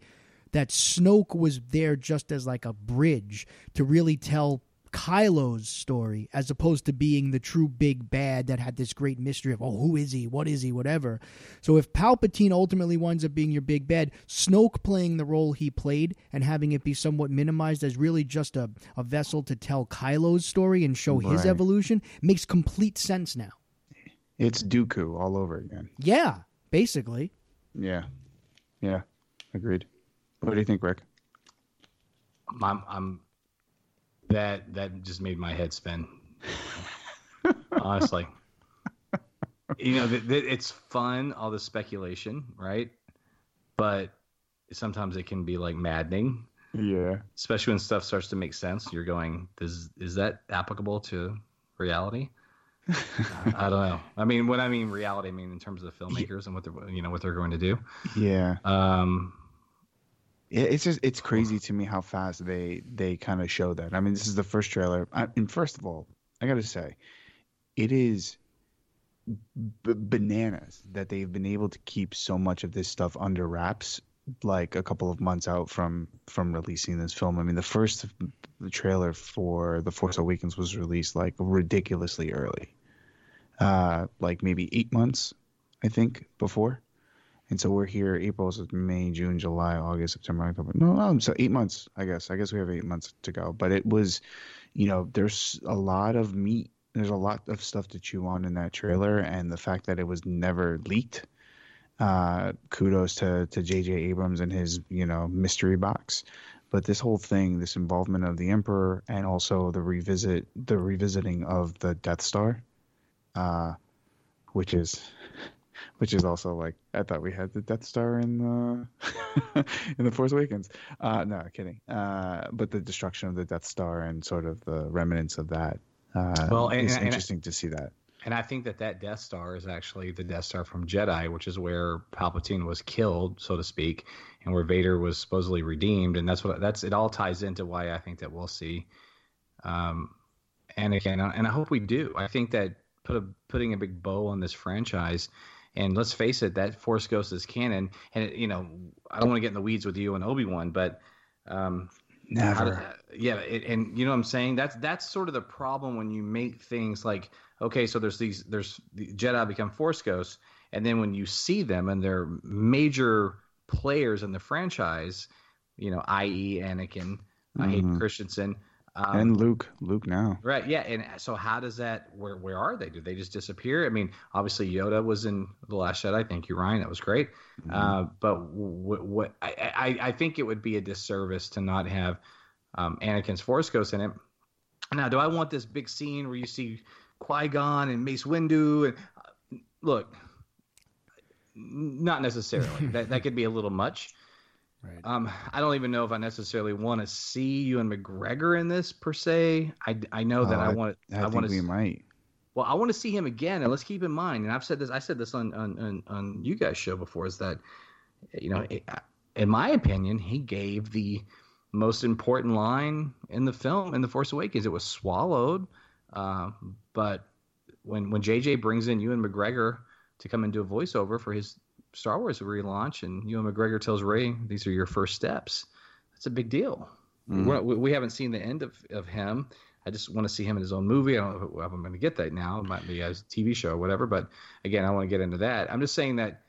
that Snoke was there just as like a bridge to really tell Kylo's story, as opposed to being the true big bad that had this great mystery of, oh, who is he, what is he, whatever. So if Palpatine ultimately winds up being your big bad, Snoke playing the role he played and having it be somewhat minimized as really just a, a vessel to tell Kylo's story and show right. his evolution makes complete sense now. It's Dooku all over again. Yeah, basically. Yeah, yeah, agreed. What do you think, Rick? I'm, I'm that that just made my head spin. Honestly, you know, th- th- it's fun, all the speculation, right? But sometimes it can be like maddening. Yeah, especially when stuff starts to make sense. You're going, is is that applicable to reality? I don't know. I mean, when I mean reality, I mean in terms of the filmmakers and what they're, you know, what they're going to do. Yeah. Um. It's just it's crazy to me how fast they they kind of show that. I mean, this is the first trailer. I, and first of all, I got to say, it is b- bananas that they've been able to keep so much of this stuff under wraps, like a couple of months out from from releasing this film. I mean, the first trailer for The Force Awakens was released like ridiculously early, uh, like maybe eight months, I think, before. And so we're here April, so May, June, July, August, September, October. No, um, so eight months, I guess. I guess we have eight months to go. But it was, you know, there's a lot of meat. There's a lot of stuff to chew on in that trailer. And the fact that it was never leaked, uh, kudos to to J J. Abrams and his, you know, mystery box. But this whole thing, this involvement of the Emperor and also the revisit, the revisiting of the Death Star, uh, which is... Which is also like, I thought we had the Death Star in the in the Force Awakens. Uh, no, kidding. Uh, but the destruction of the Death Star and sort of the remnants of that. Uh, well, and, it's and, interesting and I, to see that. And I think that that Death Star is actually the Death Star from Jedi, which is where Palpatine was killed, so to speak, and where Vader was supposedly redeemed. And that's what that's. It all ties into why I think that we'll see um, Anakin, and I hope we do. I think that put a, putting a big bow on this franchise. And let's face it, that Force Ghost is canon. And, it, you know, I don't want to get in the weeds with you and Obi-Wan, but... Um, Never. How, yeah, it, and you know what I'm saying? That's that's sort of the problem when you make things like, okay, so there's these... there's the Jedi become Force Ghosts, and then when you see them and they're major players in the franchise, you know, that is. Anakin, mm-hmm. Hayden Christensen... Um, and Luke, Luke now. Right, yeah. And so how does that, where where are they? Do they just disappear? I mean, obviously Yoda was in The Last Jedi. Thank you, Ryan. That was great. Mm-hmm. Uh, but what, what I, I, I think it would be a disservice to not have um, Anakin's Force Ghost in it. Now, do I want this big scene where you see Qui-Gon and Mace Windu? And uh, look, not necessarily. that That could be a little much. Right. Um, I don't even know if I necessarily want to see Ewan McGregor in this per se. I, I know that uh, I want. I, I, I want to. We might. Well, I want to see him again, and let's keep in mind. And I've said this. I said this on on on, on you guys' show before. Is that, you know, it, in my opinion, he gave the most important line in the film in The Force Awakens. It was swallowed. Uh, but when when J J brings in Ewan McGregor to come and do a voiceover for his Star Wars relaunch, and Ewan McGregor tells Rey, "These are your first steps." That's a big deal. Mm-hmm. We're, we haven't seen the end of, of him. I just want to see him in his own movie. I don't know if I'm going to get that now. It might be a T V show or whatever. But again, I want to get into that. I'm just saying that.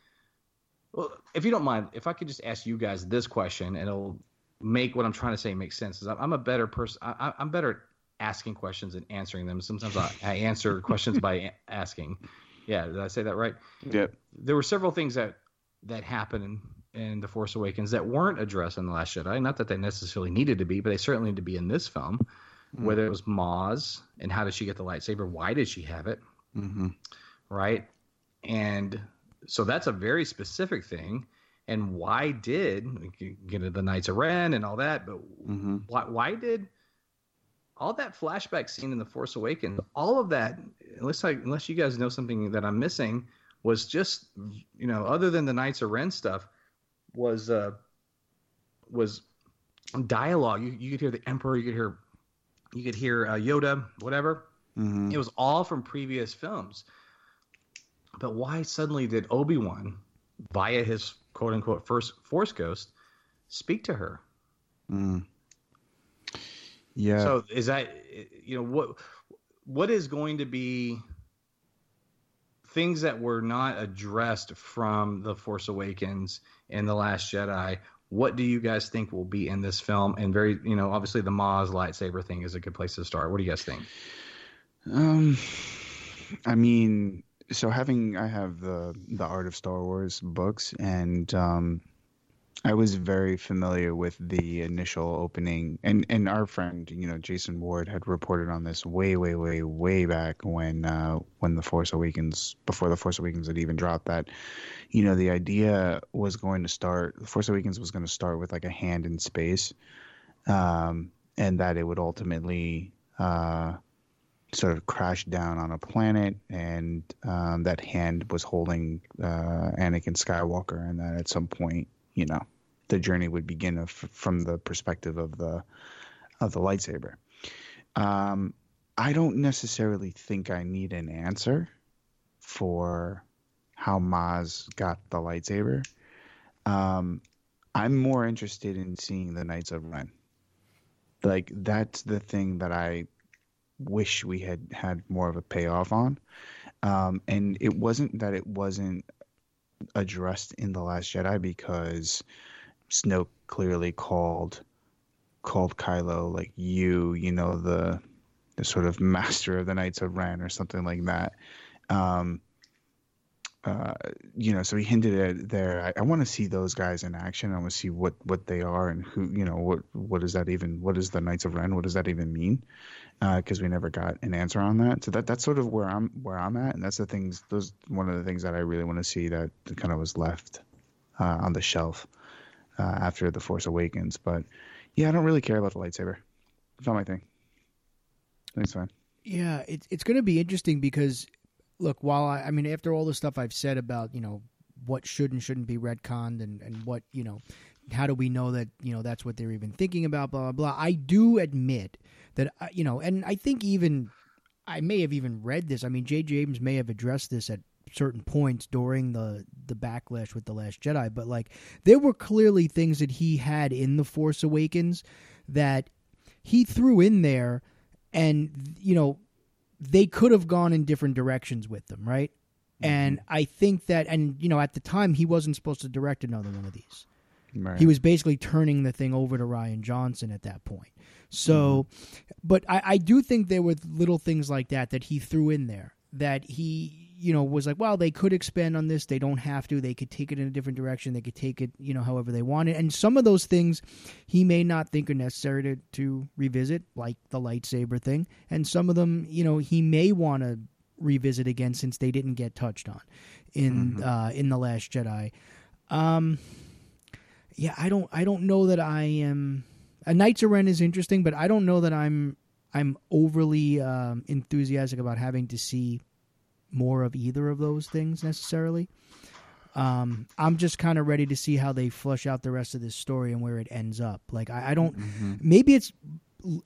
Well, if you don't mind, if I could just ask you guys this question, and it'll make what I'm trying to say make sense. I'm, I'm a better person. I'm better at asking questions and answering them. Sometimes I, I answer questions by a- asking. Yeah, did I say that right? Yep. There were several things that, that happened in, in The Force Awakens that weren't addressed in The Last Jedi. Not that they necessarily needed to be, but they certainly need to be in this film. Mm-hmm. Whether it was Maz and how did she get the lightsaber? Why did she have it? Mm-hmm. Right? And so that's a very specific thing. And why did – get into the Knights of Ren and all that, but mm-hmm. why, why did – all that flashback scene in The Force Awakens, all of that, unless I, unless you guys know something that I'm missing, was just, you know, other than the Knights of Ren stuff, was uh, was dialogue. You, you could hear the Emperor, you could hear, you could hear uh, Yoda, whatever. Mm-hmm. It was all from previous films. But why suddenly did Obi-Wan, via his quote unquote first Force Ghost, speak to her? Mm. Yeah. So is that, you know, what what is going to be things that were not addressed from The Force Awakens and The Last Jedi? What do you guys think will be in this film? And very, you know, obviously the Maz lightsaber thing is a good place to start. What do you guys think? Um, I mean, so having I have the the Art of Star Wars books, and um, I was very familiar with the initial opening, and, and our friend, you know, Jason Ward had reported on this way, way, way, way back when uh, when The Force Awakens, before The Force Awakens had even dropped, that, you know, the idea was going to start, The Force Awakens was going to start with like a hand in space, um, and that it would ultimately, uh, sort of crashed down on a planet, and um, that hand was holding uh, Anakin Skywalker, and that at some point, you know, the journey would begin f- from the perspective of the of the lightsaber. Um, I don't necessarily think I need an answer for how Maz got the lightsaber. Um, I'm more interested in seeing the Knights of Ren. Like, that's the thing that I wish we had had more of a payoff on. Um, and it wasn't that it wasn't addressed in The Last Jedi, because Snoke clearly called called Kylo, like, you, you know, the the sort of master of the Knights of Ren or something like that. Um, uh, you know, so he hinted at there. I, I want to see those guys in action. I want to see what, what they are and who, you know, what, what is that even, what is the Knights of Ren? What does that even mean? Uh, cause we never got an answer on that. So that, that's sort of where I'm, where I'm at. And that's the things, those, one of the things that I really want to see that kind of was left, uh, on the shelf, uh, after The Force Awakens. But yeah, I don't really care about the lightsaber. It's not my thing. Thanks, man. Yeah. It, it's going to be interesting because, look, while I, I mean, after all the stuff I've said about, you know, what should and shouldn't be retconned and, and what, you know, how do we know that, you know, that's what they're even thinking about, blah, blah, blah. I do admit that, you know, and I think even, I may have even read this. I mean, J J. Abrams may have addressed this at certain points during the, the backlash with The Last Jedi, but, like, there were clearly things that he had in The Force Awakens that he threw in there and, you know, they could have gone in different directions with them, right? Mm-hmm. And I think that, and, you know, at the time, he wasn't supposed to direct another one of these. Right. He was basically turning the thing over to Rian Johnson at that point. So, mm-hmm. but I, I do think there were little things like that that he threw in there, that he, you know, was like, well, they could expand on this. They don't have to. They could take it in a different direction. They could take it, you know, however they wanted. And some of those things he may not think are necessary to, to revisit, like the lightsaber thing. And some of them, you know, he may want to revisit again since they didn't get touched on in mm-hmm. uh, in The Last Jedi. Um, yeah, I don't, I don't know that I am. A Knights of Ren is interesting, but I don't know that I'm, I'm overly um, enthusiastic about having to see more of either of those things necessarily. Um, I'm just kind of ready to see how they flush out the rest of this story and where it ends up. Like, I, I don't, mm-hmm. maybe it's,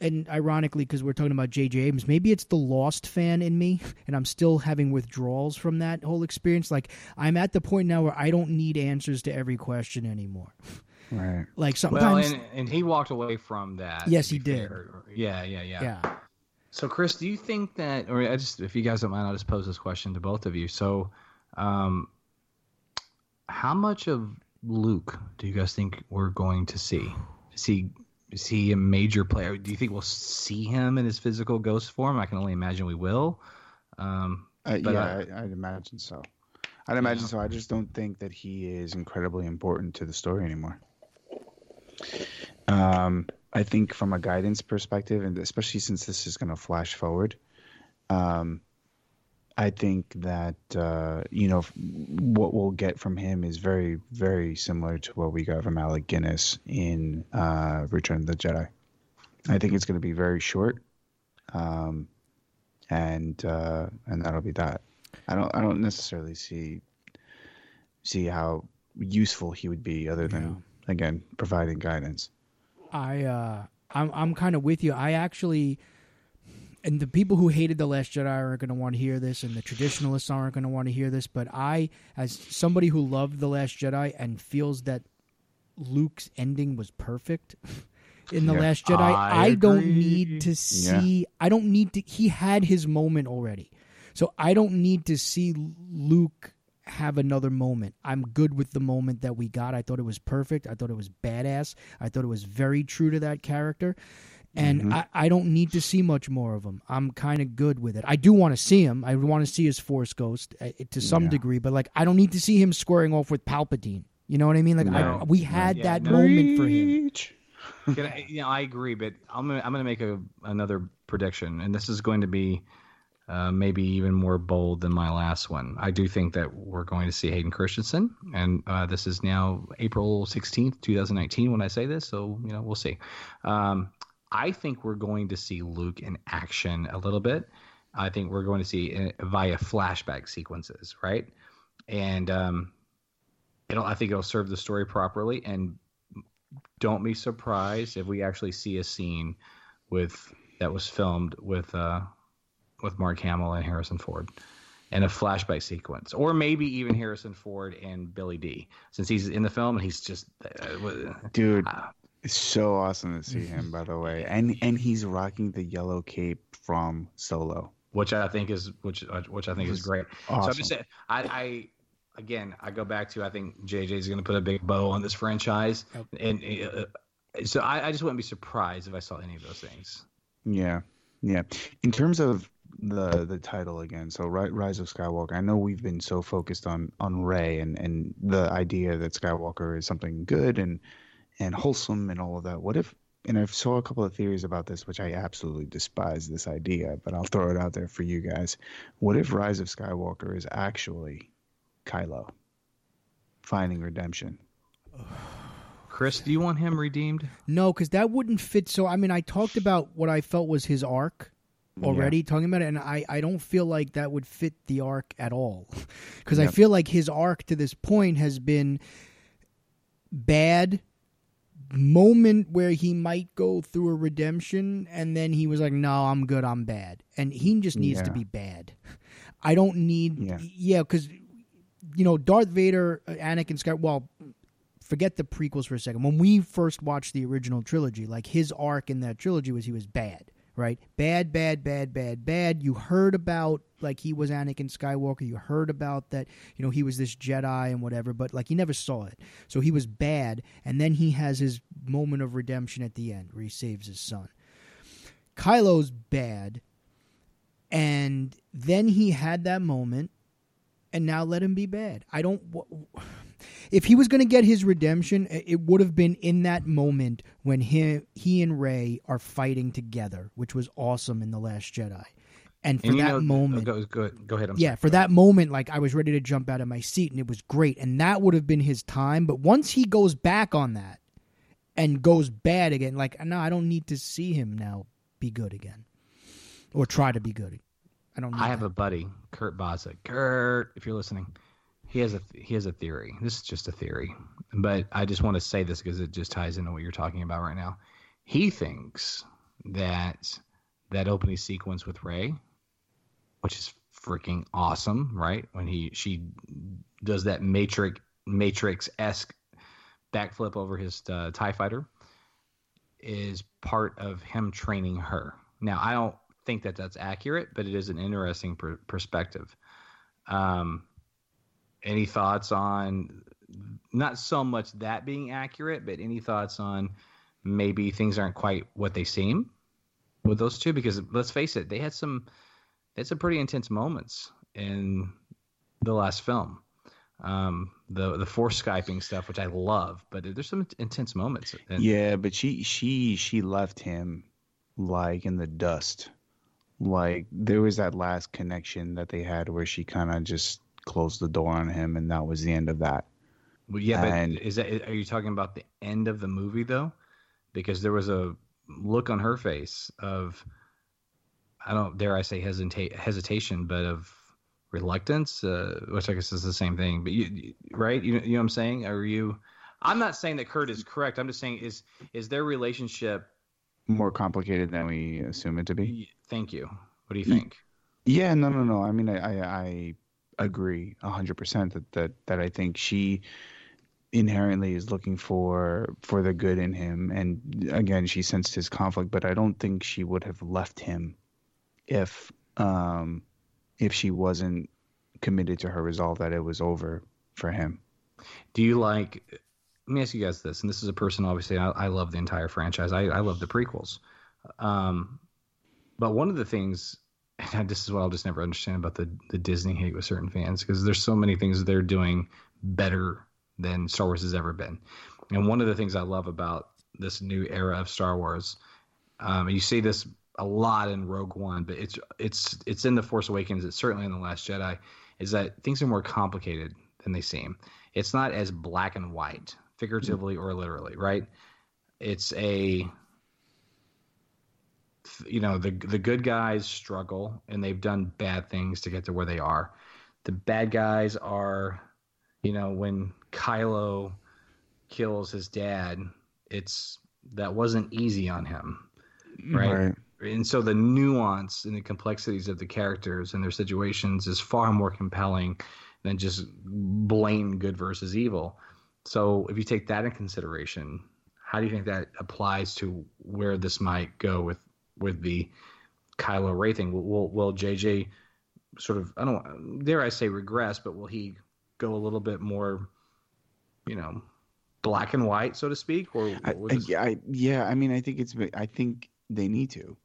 and ironically, because we're talking about J J. Abrams, maybe it's the Lost fan in me, and I'm still having withdrawals from that whole experience. Like, I'm at the point now where I don't need answers to every question anymore. Right. Like, sometimes. Well, and, and he walked away from that. Yes, he did. Fair. Yeah, yeah, yeah. Yeah. So, Chris, do you think that, or I just, if you guys don't mind, I'll just pose this question to both of you. So, um, how much of Luke do you guys think we're going to see? Is he, is he a major player? Do you think we'll see him in his physical ghost form? I can only imagine we will. Um, uh, but yeah, I, I, I'd imagine so. I'd imagine yeah. so. I just don't think that he is incredibly important to the story anymore. Um. I think from a guidance perspective, and especially since this is going to flash forward, um, I think that, uh, you know, what we'll get from him is very, very similar to what we got from Alec Guinness in uh, Return of the Jedi. I think it's going to be very short, um, and uh, and that'll be that. I don't I don't necessarily see see how useful he would be other than, yeah. again, providing guidance. I, uh, I'm I'm kind of with you. I actually, and the people who hated The Last Jedi aren't going to want to hear this, and the traditionalists aren't going to want to hear this, but I, as somebody who loved The Last Jedi and feels that Luke's ending was perfect in The yeah, Last Jedi, I, I don't need to see, yeah. I don't need to, he had his moment already. So I don't need to see Luke have another moment. I'm good with the moment that we got. I thought it was perfect. I thought it was badass. I thought it was very true to that character. And mm-hmm. I, I don't need to see much more of him. I'm kind of good with it. I do want to see him. I want to see his Force Ghost uh, to some yeah. degree, but, like, I don't need to see him squaring off with Palpatine. You know what I mean? Like, no. I, we had yeah, that no. moment for him. Can I, you know, I agree, but I'm gonna, I'm going to make a, another prediction, and this is going to be Uh, maybe even more bold than my last one. I do think that we're going to see Hayden Christensen, and uh, this is now April sixteenth, twenty nineteen when I say this, so, you know, we'll see. Um, I think we're going to see Luke in action a little bit, I think we're going to see via flashback sequences, right? And um, it'll, I think it'll serve the story properly. And don't be surprised if we actually see a scene with that was filmed with uh, with Mark Hamill and Harrison Ford, and a flashback sequence, or maybe even Harrison Ford and Billy D, since he's in the film and he's just uh, dude. Uh, it's so awesome to see him, by the way, and and he's rocking the yellow cape from Solo, which I think is which which I think is great. Awesome. So I'm just saying, I, I again I go back to I think J J's going to put a big bow on this franchise, okay. and uh, so I, I just wouldn't be surprised if I saw any of those things. Yeah, yeah. In terms of the the title again, so Rise of Skywalker. I know we've been so focused on on Rey and and the idea that Skywalker is something good and. and wholesome and all of that. What if, and I saw a couple of theories about this, which I absolutely despise this idea, but I'll throw it out there for you guys. What if Rise of Skywalker is actually Kylo finding redemption? Chris, do you want him redeemed? No, because that wouldn't fit. So, I mean, I talked about what I felt was his arc already, yeah. talking about it, and I, I don't feel like that would fit the arc at all. Because yep. I feel like his arc to this point has been bad, moment where he might go through a redemption, and then he was like, no, I'm good, I'm bad. And he just needs yeah. to be bad. I don't need... Yeah, because, yeah, you know, Darth Vader, Anakin Skywalker... Well, forget the prequels for a second. When we first watched the original trilogy, like, his arc in that trilogy was he was bad, right? Bad, bad, bad, bad, bad. You heard about, like, he was Anakin Skywalker. You heard about that, you know, he was this Jedi and whatever, but, like, you never saw it. So he was bad, and then he has his moment of redemption at the end where he saves his son. Kylo's bad, and then he had that moment, and now let him be bad. I don't... If he was going to get his redemption, it would have been in that moment when he, he and Rey are fighting together, which was awesome in The Last Jedi. And for and that know, moment... Go, go, go ahead. I'm yeah, sorry. For that moment, like, I was ready to jump out of my seat, and it was great. And that would have been his time. But once he goes back on that and goes bad again, like, no, I don't need to see him now be good again or try to be good. I don't. Need I have that. A buddy, Kurt Bozick. Kurt, if you're listening... He has a he has a theory. This is just a theory, but I just want to say this because it just ties into what you're talking about right now. He thinks that that opening sequence with Rey, which is freaking awesome, right? When he she does that Matrix Matrix-esque backflip over his uh, TIE fighter, is part of him training her. Now, I don't think that that's accurate, but it is an interesting per- perspective. Um. Any thoughts on not so much that being accurate, but any thoughts on maybe things aren't quite what they seem with those two? Because let's face it, they had some they had some pretty intense moments in the last film. Um, the the force Skyping stuff, which I love, but there's some intense moments. In- yeah, but she she she left him like in the dust. Like there was that last connection that they had where she kind of just closed the door on him, and that was the end of that. Well, yeah, and, but is that, are you talking about the end of the movie though? Because there was a look on her face of, I don't dare I say hesita- hesitation, but of reluctance, uh, which I guess is the same thing. But you, right? You, you know what I'm saying? Are you? I'm not saying that Kurt is correct. I'm just saying is is their relationship more complicated than we assume it to be? Thank you. What do you think? Yeah, no, no, no. I mean, I. I, I agree one hundred percent that, that that I think she inherently is looking for for the good in him, and again she sensed his conflict, but I don't think she would have left him if um if she wasn't committed to her resolve that it was over for him. Do you like let me ask you guys this, and this is a person obviously I, I love the entire franchise, I, I love the prequels, um but one of the things, and this is what I'll just never understand about the, the Disney hate with certain fans, because there's so many things they're doing better than Star Wars has ever been. And one of the things I love about this new era of Star Wars, um, you see this a lot in Rogue One, but it's it's it's in The Force Awakens, it's certainly in The Last Jedi, is that things are more complicated than they seem. It's not as black and white, figuratively or literally, right? It's a... you know, the the good guys struggle and they've done bad things to get to where they are. The bad guys are, you know, when Kylo kills his dad, it's that wasn't easy on him, right? right? And so the nuance and the complexities of the characters and their situations is far more compelling than just blame good versus evil. So if you take that in consideration, how do you think that applies to where this might go with with the Kylo Ray thing? Will will J J sort of, I don't dare I say regress, but will he go a little bit more, you know, black and white, so to speak? Or I, this... I, yeah, I mean, I think it's I think they need to,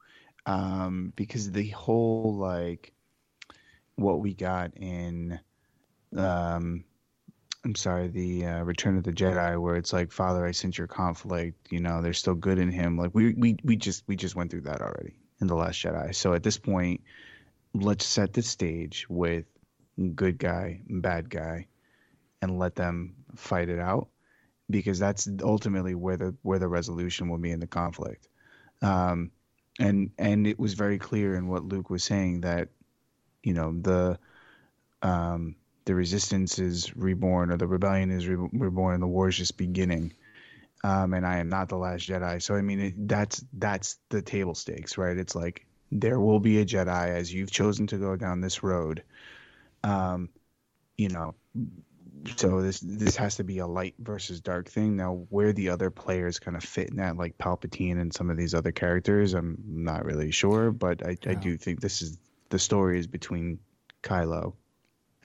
um, because the whole like what we got in, um, I'm sorry, the uh, Return of the Jedi, where it's like, Father, I sense your conflict. You know, there's still good in him. Like we we we just we just went through that already in The Last Jedi. So at this point, let's set the stage with good guy and bad guy and let them fight it out, because that's ultimately where the where the resolution will be in the conflict. Um, and and it was very clear in what Luke was saying that, you know, the um, the resistance is reborn, or the rebellion is re- reborn, and the war is just beginning. Um, and I am not the last Jedi. So, I mean, it, that's that's the table stakes, right? It's like, there will be a Jedi as you've chosen to go down this road. Um, you know, so this this has to be a light versus dark thing. Now, where the other players kind of fit in that, like Palpatine and some of these other characters, I'm not really sure. But I, yeah. I do think this is the story is between Kylo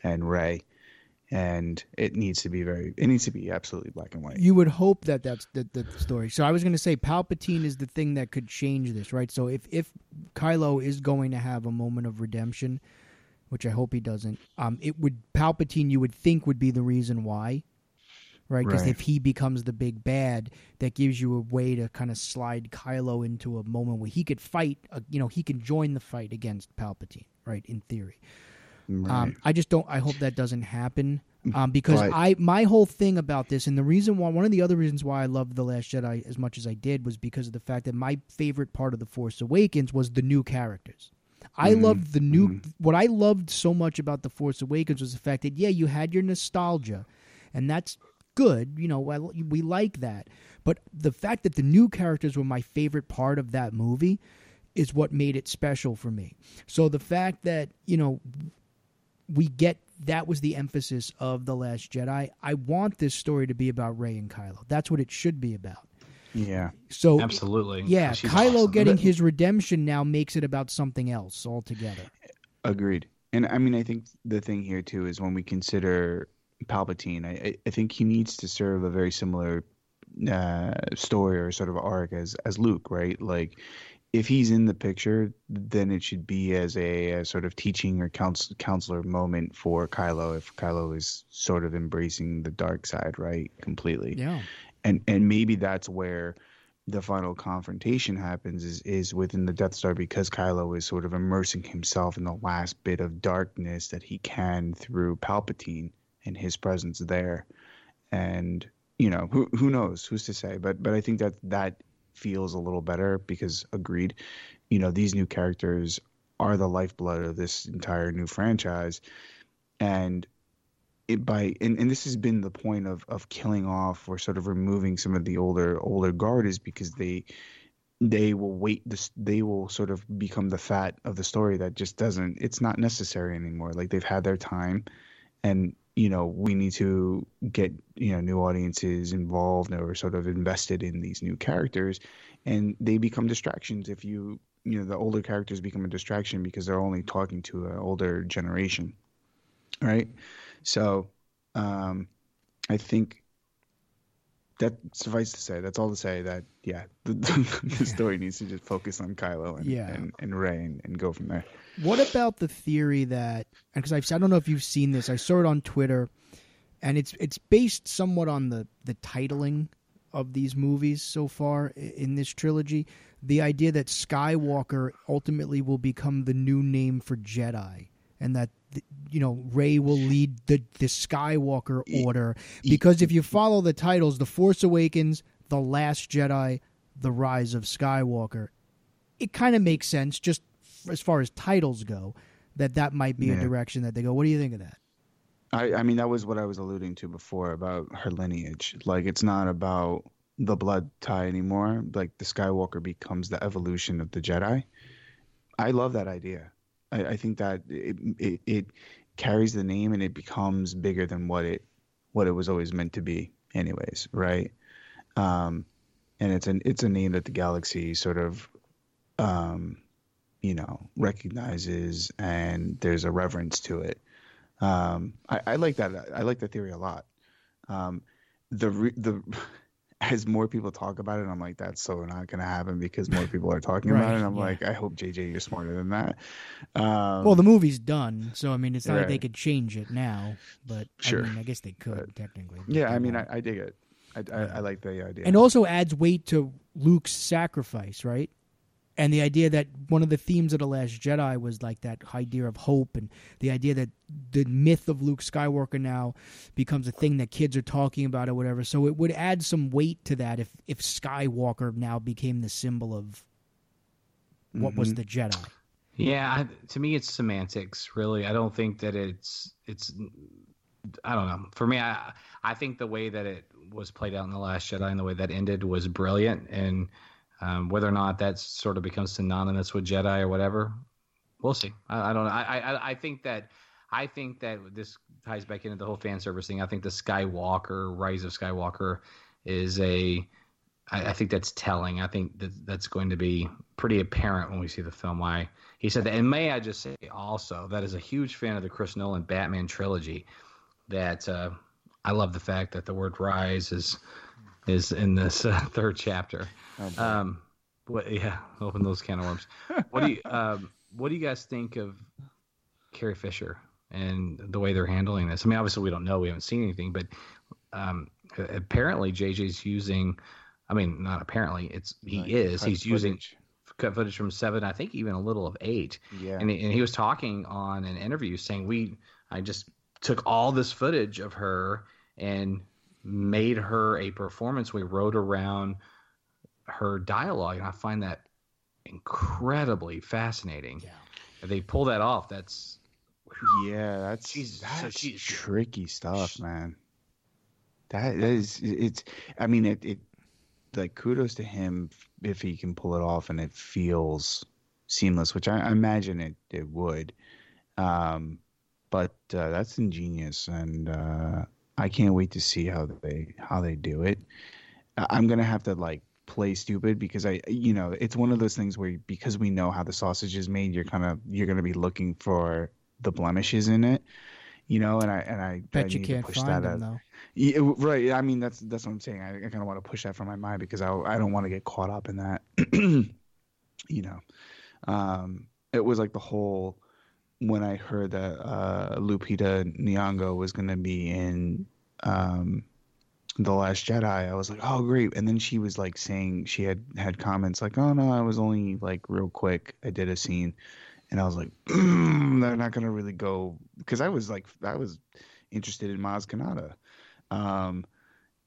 and Rey, and it needs to be very, it needs to be absolutely black and white. You would hope that that's the, the story. So I was going to say Palpatine is the thing that could change this, right? So if if Kylo is going to have a moment of redemption, which I hope he doesn't, um, it would Palpatine, you would think, would be the reason why, right? Because right. if he becomes the big bad, that gives you a way to kind of slide Kylo into a moment where he could fight, uh, you know, he can join the fight against Palpatine, right, in theory. Right. Um, I just don't, I hope that doesn't happen, um, because but, I my whole thing about this, and the reason why, one of the other reasons why I loved The Last Jedi as much as I did was because of the fact that my favorite part of The Force Awakens was the new characters. I mm-hmm. loved the new, mm-hmm. what I loved so much about The Force Awakens was the fact that, yeah, you had your nostalgia, and that's good, you know, I, we like that, but the fact that the new characters were my favorite part of that movie is what made it special for me. So the fact that, you know, we get, that was the emphasis of The Last Jedi. I want this story to be about Rey and Kylo. That's what it should be about. Yeah. So absolutely. Yeah, she's Kylo awesome. Getting his redemption now makes it about something else altogether. Agreed. And I mean, I think the thing here too is when we consider Palpatine, I, I think he needs to serve a very similar uh, story or sort of arc as as Luke, right? Like, if he's in the picture, then it should be as a, a sort of teaching or counsel, counselor moment for Kylo. If Kylo is sort of embracing the dark side, right, completely. Yeah. And and maybe that's where the final confrontation happens is, is within the Death Star, because Kylo is sort of immersing himself in the last bit of darkness that he can through Palpatine and his presence there. And, you know, who who knows? Who's to say? But but I think that that feels a little better because, agreed, you know, these new characters are the lifeblood of this entire new franchise. And... It by and, and this has been the point of of killing off or sort of removing some of the older older guard, is because they they will wait this they will sort of become the fat of the story that just doesn't, it's not necessary anymore. Like, they've had their time, and you know, we need to get, you know, new audiences involved or sort of invested in these new characters, and they become distractions. If you you know the older characters become a distraction because they're only talking to an older generation, right? So, um, I think that suffice to say, that's all to say that, yeah, the, the, the story needs to just focus on Kylo and, yeah. and, and Rey and, and go from there. What about the theory that, because I've, I don't know if you've seen this, I saw it on Twitter, and it's it's based somewhat on the, the titling of these movies so far in this trilogy, the idea that Skywalker ultimately will become the new name for Jedi, and that, you know, Rey will lead the, the Skywalker order, because if you follow the titles, The Force Awakens, The Last Jedi, The Rise of Skywalker, it kind of makes sense just as far as titles go that that might be yeah. a direction that they go. What do you think of that? I, I mean, that was what I was alluding to before about her lineage. Like, it's not about the blood tie anymore. Like, the Skywalker becomes the evolution of the Jedi. I love that idea. I, I think that it, it it carries the name and it becomes bigger than what it what it was always meant to be anyways, right? Um, and it's an it's a name that the galaxy sort of um, you know, recognizes, and there's a reverence to it. Um, I, I like that. I like that theory a lot. Um, the the as more people talk about it, I'm like, that's so not going to happen because more people are talking right, about it. And I'm yeah. like, I hope J J, you're smarter than that. Um, well, the movie's done, so I mean, it's not right. like they could change it now, but sure. I mean, I guess they could but, technically. Yeah, I mean, I, I dig it. I, I, I like the idea, and also adds weight to Luke's sacrifice, right? And the idea that one of the themes of The Last Jedi was like that idea of hope, and the idea that the myth of Luke Skywalker now becomes a thing that kids are talking about or whatever. So it would add some weight to that if, if Skywalker now became the symbol of what mm-hmm. was the Jedi. Yeah, I, to me it's semantics, really. I don't think that it's it's I don't know. For me, I I think the way that it was played out in The Last Jedi and the way that ended was brilliant, and Um, whether or not that sort of becomes synonymous with Jedi or whatever, we'll see. I, I don't know. I, I I think that I think that this ties back into the whole fan service thing. I think the Skywalker, Rise of Skywalker, is a. I, I think that's telling. I think that that's going to be pretty apparent when we see the film. Why he said that, and may I just say also that as a huge fan of the Chris Nolan Batman trilogy, that uh, I love the fact that the word "rise" is. is in this uh, third chapter. Oh, um, what, yeah, open those can of worms. What do you um, what do you guys think of Carrie Fisher and the way they're handling this? I mean, obviously we don't know, we haven't seen anything, but um, apparently J J's using, I mean, not apparently, it's he like is, he's footage. using cut footage from seven, I think even a little of eight. Yeah. And he, and he was talking on an interview saying, we, I just took all this footage of her and made her a performance. We wrote around her dialogue, and I find that incredibly fascinating. Yeah. If they pull that off, that's yeah, that's she's, that's so she's, tricky stuff, she, man. That is, it's. I mean, it, it. Like, kudos to him if he can pull it off, and it feels seamless, which I, I imagine it it would. Um, but uh, that's ingenious, and. Uh, I can't wait to see how they how they do it. I'm gonna have to like play stupid because I, you know, it's one of those things where because we know how the sausage is made, you're kind of you're gonna be looking for the blemishes in it, you know. And I and I bet I you need can't to push find that them, out. Though. Yeah, right. I mean, that's that's what I'm saying. I, I kind of want to push that from my mind because I I don't want to get caught up in that. You know, um, it was like the whole. When I heard that uh, Lupita Nyong'o was going to be in um, The Last Jedi, I was like, oh, great. And then she was like saying she had had comments like, oh, no, I was only like real quick. I did a scene. And I was like, mm, they're not going to really go because I was like I was interested in Maz Kanata um,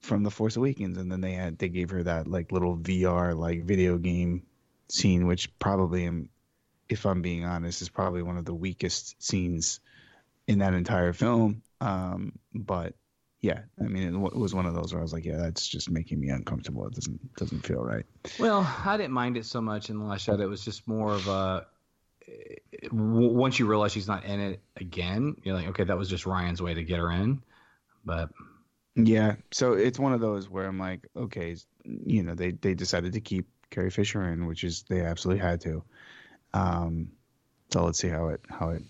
from The Force Awakens. And then they had they gave her that like little V R like video game scene, which probably am. If I'm being honest, is probably one of the weakest scenes in that entire film. Um, but yeah, I mean, it, w- it was one of those where I was like, yeah, that's just making me uncomfortable. It doesn't doesn't feel right. Well, I didn't mind it so much in the last shot. It was just more of a – once you realize she's not in it again, you're like, okay, that was just Ryan's way to get her in. But yeah, so it's one of those where I'm like, okay, you know, they, they decided to keep Carrie Fisher in, which is they absolutely had to. Um, so let's see how it how it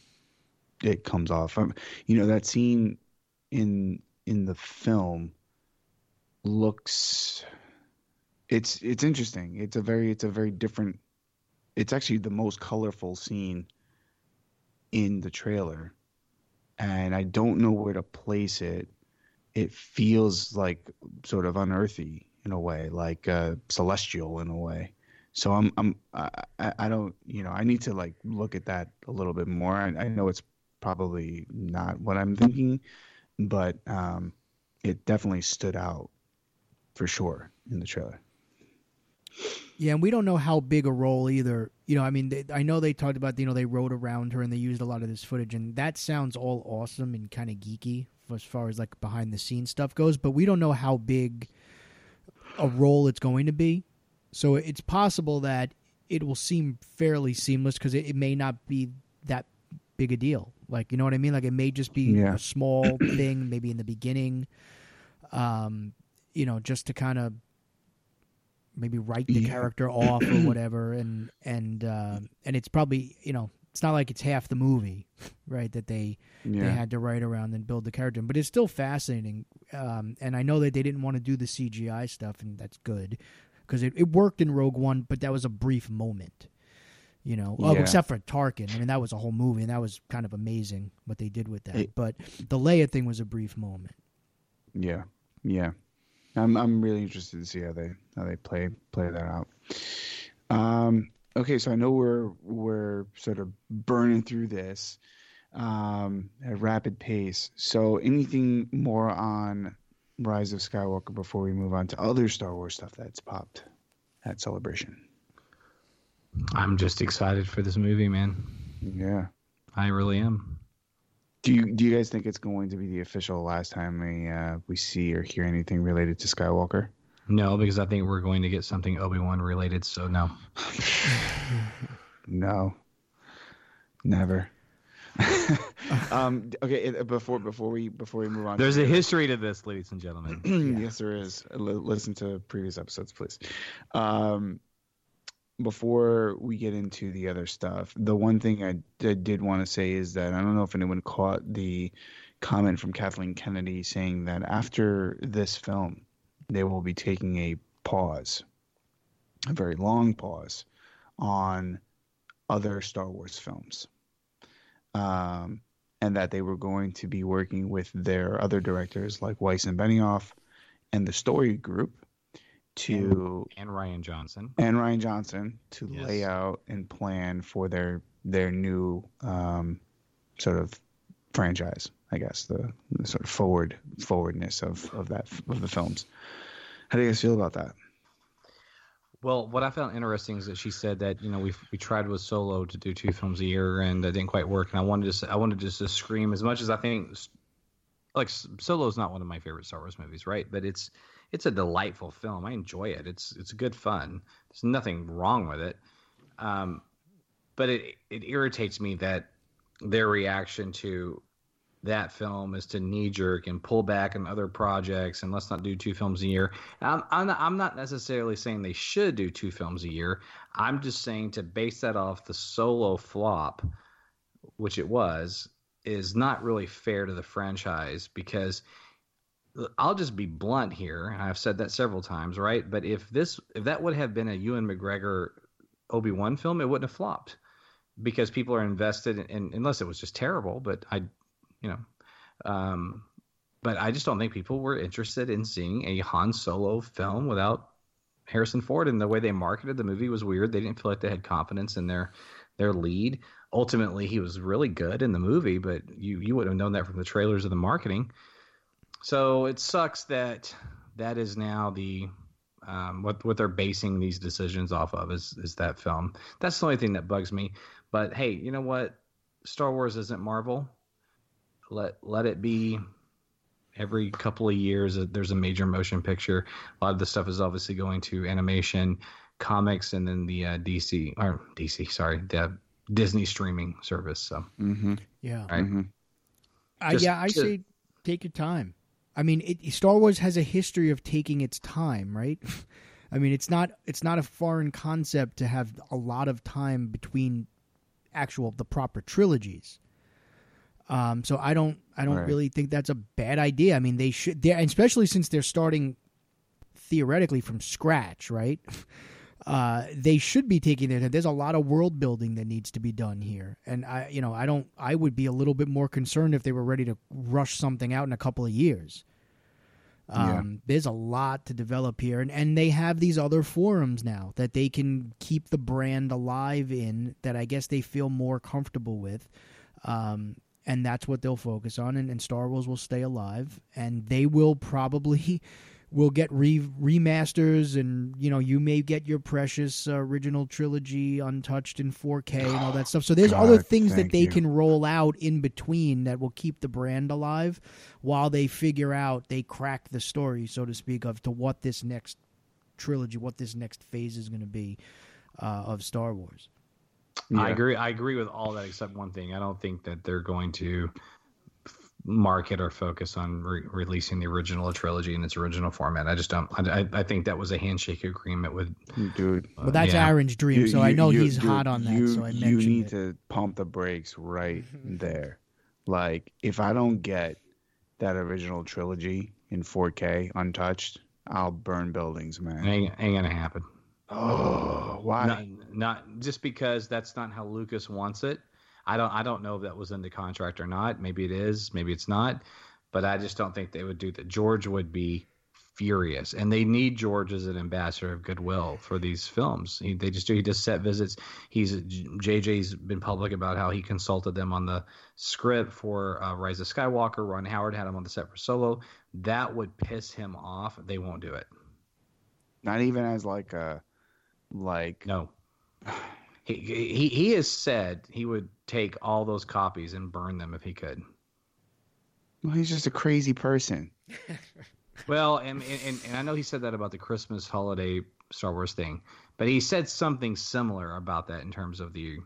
it comes off. Um, you know that scene in in the film looks it's it's interesting. It's a very it's a very different. It's actually the most colorful scene in the trailer, and I don't know where to place it. It feels like sort of unearthy in a way, like uh, celestial in a way. So I'm I'm I, I don't you know I need to like look at that a little bit more. I, I know it's probably not what I'm thinking, but um, it definitely stood out for sure in the trailer. Yeah, and we don't know how big a role either. You know, I mean, they, I know they talked about, you know, they rode around her and they used a lot of this footage, and that sounds all awesome and kind of geeky as far as, like, behind-the-scenes stuff goes, but we don't know how big a role it's going to be. So it's possible that it will seem fairly seamless because it, it may not be that big a deal. Like, you know what I mean? Like, it may just be yeah. a small thing, maybe in the beginning, um, you know, just to kind of maybe write the yeah. character off or whatever, and and uh, and it's probably, you know, it's not like it's half the movie, right, that they yeah. they had to write around and build the character, but it's still fascinating, um, and I know that they didn't want to do the C G I stuff, and that's good, because it, it worked in Rogue One, but that was a brief moment, you know, yeah. oh, except for Tarkin. I mean, that was a whole movie, and that was kind of amazing what they did with that, it, but the Leia thing was a brief moment. Yeah, yeah. I'm I'm really interested to see how they how they play play that out. Um, okay, so I know we're we're sort of burning through this um, at a rapid pace. So anything more on Rise of Skywalker before we move on to other Star Wars stuff that's popped at Celebration? I'm just excited for this movie, man. Yeah, I really am. Do you do you guys think it's going to be the official last time we uh, we see or hear anything related to Skywalker? No, because I think we're going to get something Obi-Wan related. So no, no, never. um, okay, before before we before we move on, there's a history to this, ladies and gentlemen. Yeah. Yes, there is. L- listen to previous episodes, please. Um, Before we get into the other stuff, the one thing I, I did want to say is that I don't know if anyone caught the comment from Kathleen Kennedy saying that after this film, they will be taking a pause, a very long pause, on other Star Wars films. Um, and that they were going to be working with their other directors like Weiss and Benioff and the Story Group. To and Rian Johnson and Rian Johnson to yes. lay out and plan for their their new um, sort of franchise, I guess the, the sort of forward forwardness of, of that of the films. How do you guys feel about that? Well, what I found interesting is that she said that, you know, we we tried with Solo to do two films a year and that didn't quite work, and I wanted to I wanted to just scream as much as I think. Like, Solo is not one of my favorite Star Wars movies, right? But it's it's a delightful film. I enjoy it. It's it's good fun. There's nothing wrong with it. Um, but it it irritates me that their reaction to that film is to knee jerk and pull back on other projects and let's not do two films a year. I'm I'm not, I'm not necessarily saying they should do two films a year. I'm just saying to base that off the Solo flop, which it was, is not really fair to the franchise, because I'll just be blunt here. I've said that several times, right? But if this, if that would have been a Ewan McGregor Obi-Wan film, it wouldn't have flopped, because people are invested in, in unless it was just terrible, but I, you know, um, but I just don't think people were interested in seeing a Han Solo film without Harrison Ford, and the way they marketed the movie was weird. They didn't feel like they had confidence in their, their lead. Ultimately, he was really good in the movie, but you, you wouldn't have known that from the trailers or the marketing. So it sucks that that is now the um, what what they're basing these decisions off of is is that film. That's the only thing that bugs me. But hey, you know what? Star Wars isn't Marvel. Let let it be. Every couple of years, there's a major motion picture. A lot of the stuff is obviously going to animation, comics, and then the uh, D C or D C. Sorry, the Disney streaming service. So mm-hmm. yeah, right? mm-hmm. uh, Just, yeah, I to, say take your time. I mean, it, Star Wars has a history of taking its time, right? I mean, it's not it's not a foreign concept to have a lot of time between actual the proper trilogies. Um, so I don't I don't right. really think that's a bad idea. I mean, they should, and especially since they're starting theoretically from scratch, right? Uh, they should be taking their time. There's a lot of world building that needs to be done here, and I, you know, I don't. I would be a little bit more concerned if they were ready to rush something out in a couple of years. Um, yeah. There's a lot to develop here, and, and they have these other forums now that they can keep the brand alive in, that I guess they feel more comfortable with, um, and that's what they'll focus on. And, and Star Wars will stay alive, and they will probably. we'll get re- remasters, and you know, you may get your precious uh, original trilogy untouched in four K and all that stuff. So there's God, other things that they you. can roll out in between that will keep the brand alive while they figure out, they crack the story, so to speak, of to what this next trilogy, what this next phase is going to be uh, of Star Wars. Yeah. I agree. I agree with all that except one thing. I don't think that they're going to market or focus on re- releasing the original trilogy in its original format. I just don't. I, I think that was a handshake agreement with. Dude, uh, well, that's yeah. Aaron's dream, you, so you, I know you, he's dude, hot on that. You, so I you need it. to pump the brakes right there. Like, if I don't get that original trilogy in four K untouched, I'll burn buildings, man. Ain't, ain't gonna happen. Oh, why? Not, not just because that's not how Lucas wants it. I don't I don't know if that was in the contract or not. Maybe it is, maybe it's not. But I just don't think they would do that. George would be furious. And they need George as an ambassador of goodwill for these films. He, they just do he does set visits. He's J J's been public about how he consulted them on the script for uh, Rise of Skywalker. Ron Howard had him on the set for Solo. That would piss him off. They won't do it. Not even as like a like no. He, he he has said he would take all those copies and burn them if he could. Well, he's just a crazy person. Well, and, and and I know he said that about the Christmas holiday Star Wars thing, but he said something similar about that in terms of the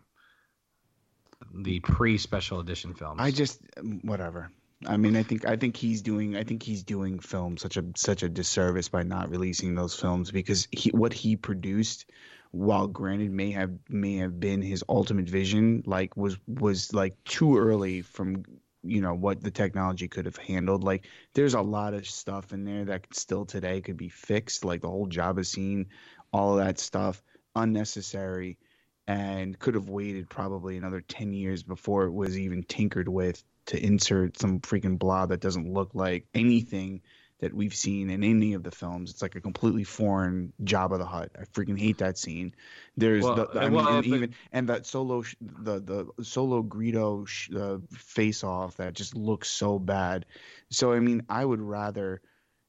the pre-special edition films. I just whatever. I mean, I think I think he's doing I think he's doing film such a such a disservice by not releasing those films, because he, what he produced, while granted may have may have been his ultimate vision, like was was like too early from, you know, what the technology could have handled. Like, there's a lot of stuff in there that still today could be fixed, like the whole Jabba scene, all of that stuff, unnecessary, and could have waited probably another ten years before it was even tinkered with to insert some freaking blob that doesn't look like anything that we've seen in any of the films. It's like a completely foreign Jabba the Hutt. I freaking hate that scene. There's well, the, I well, mean, and even and that solo the the solo Greedo sh- uh, face off that just looks so bad. So I mean, I would rather.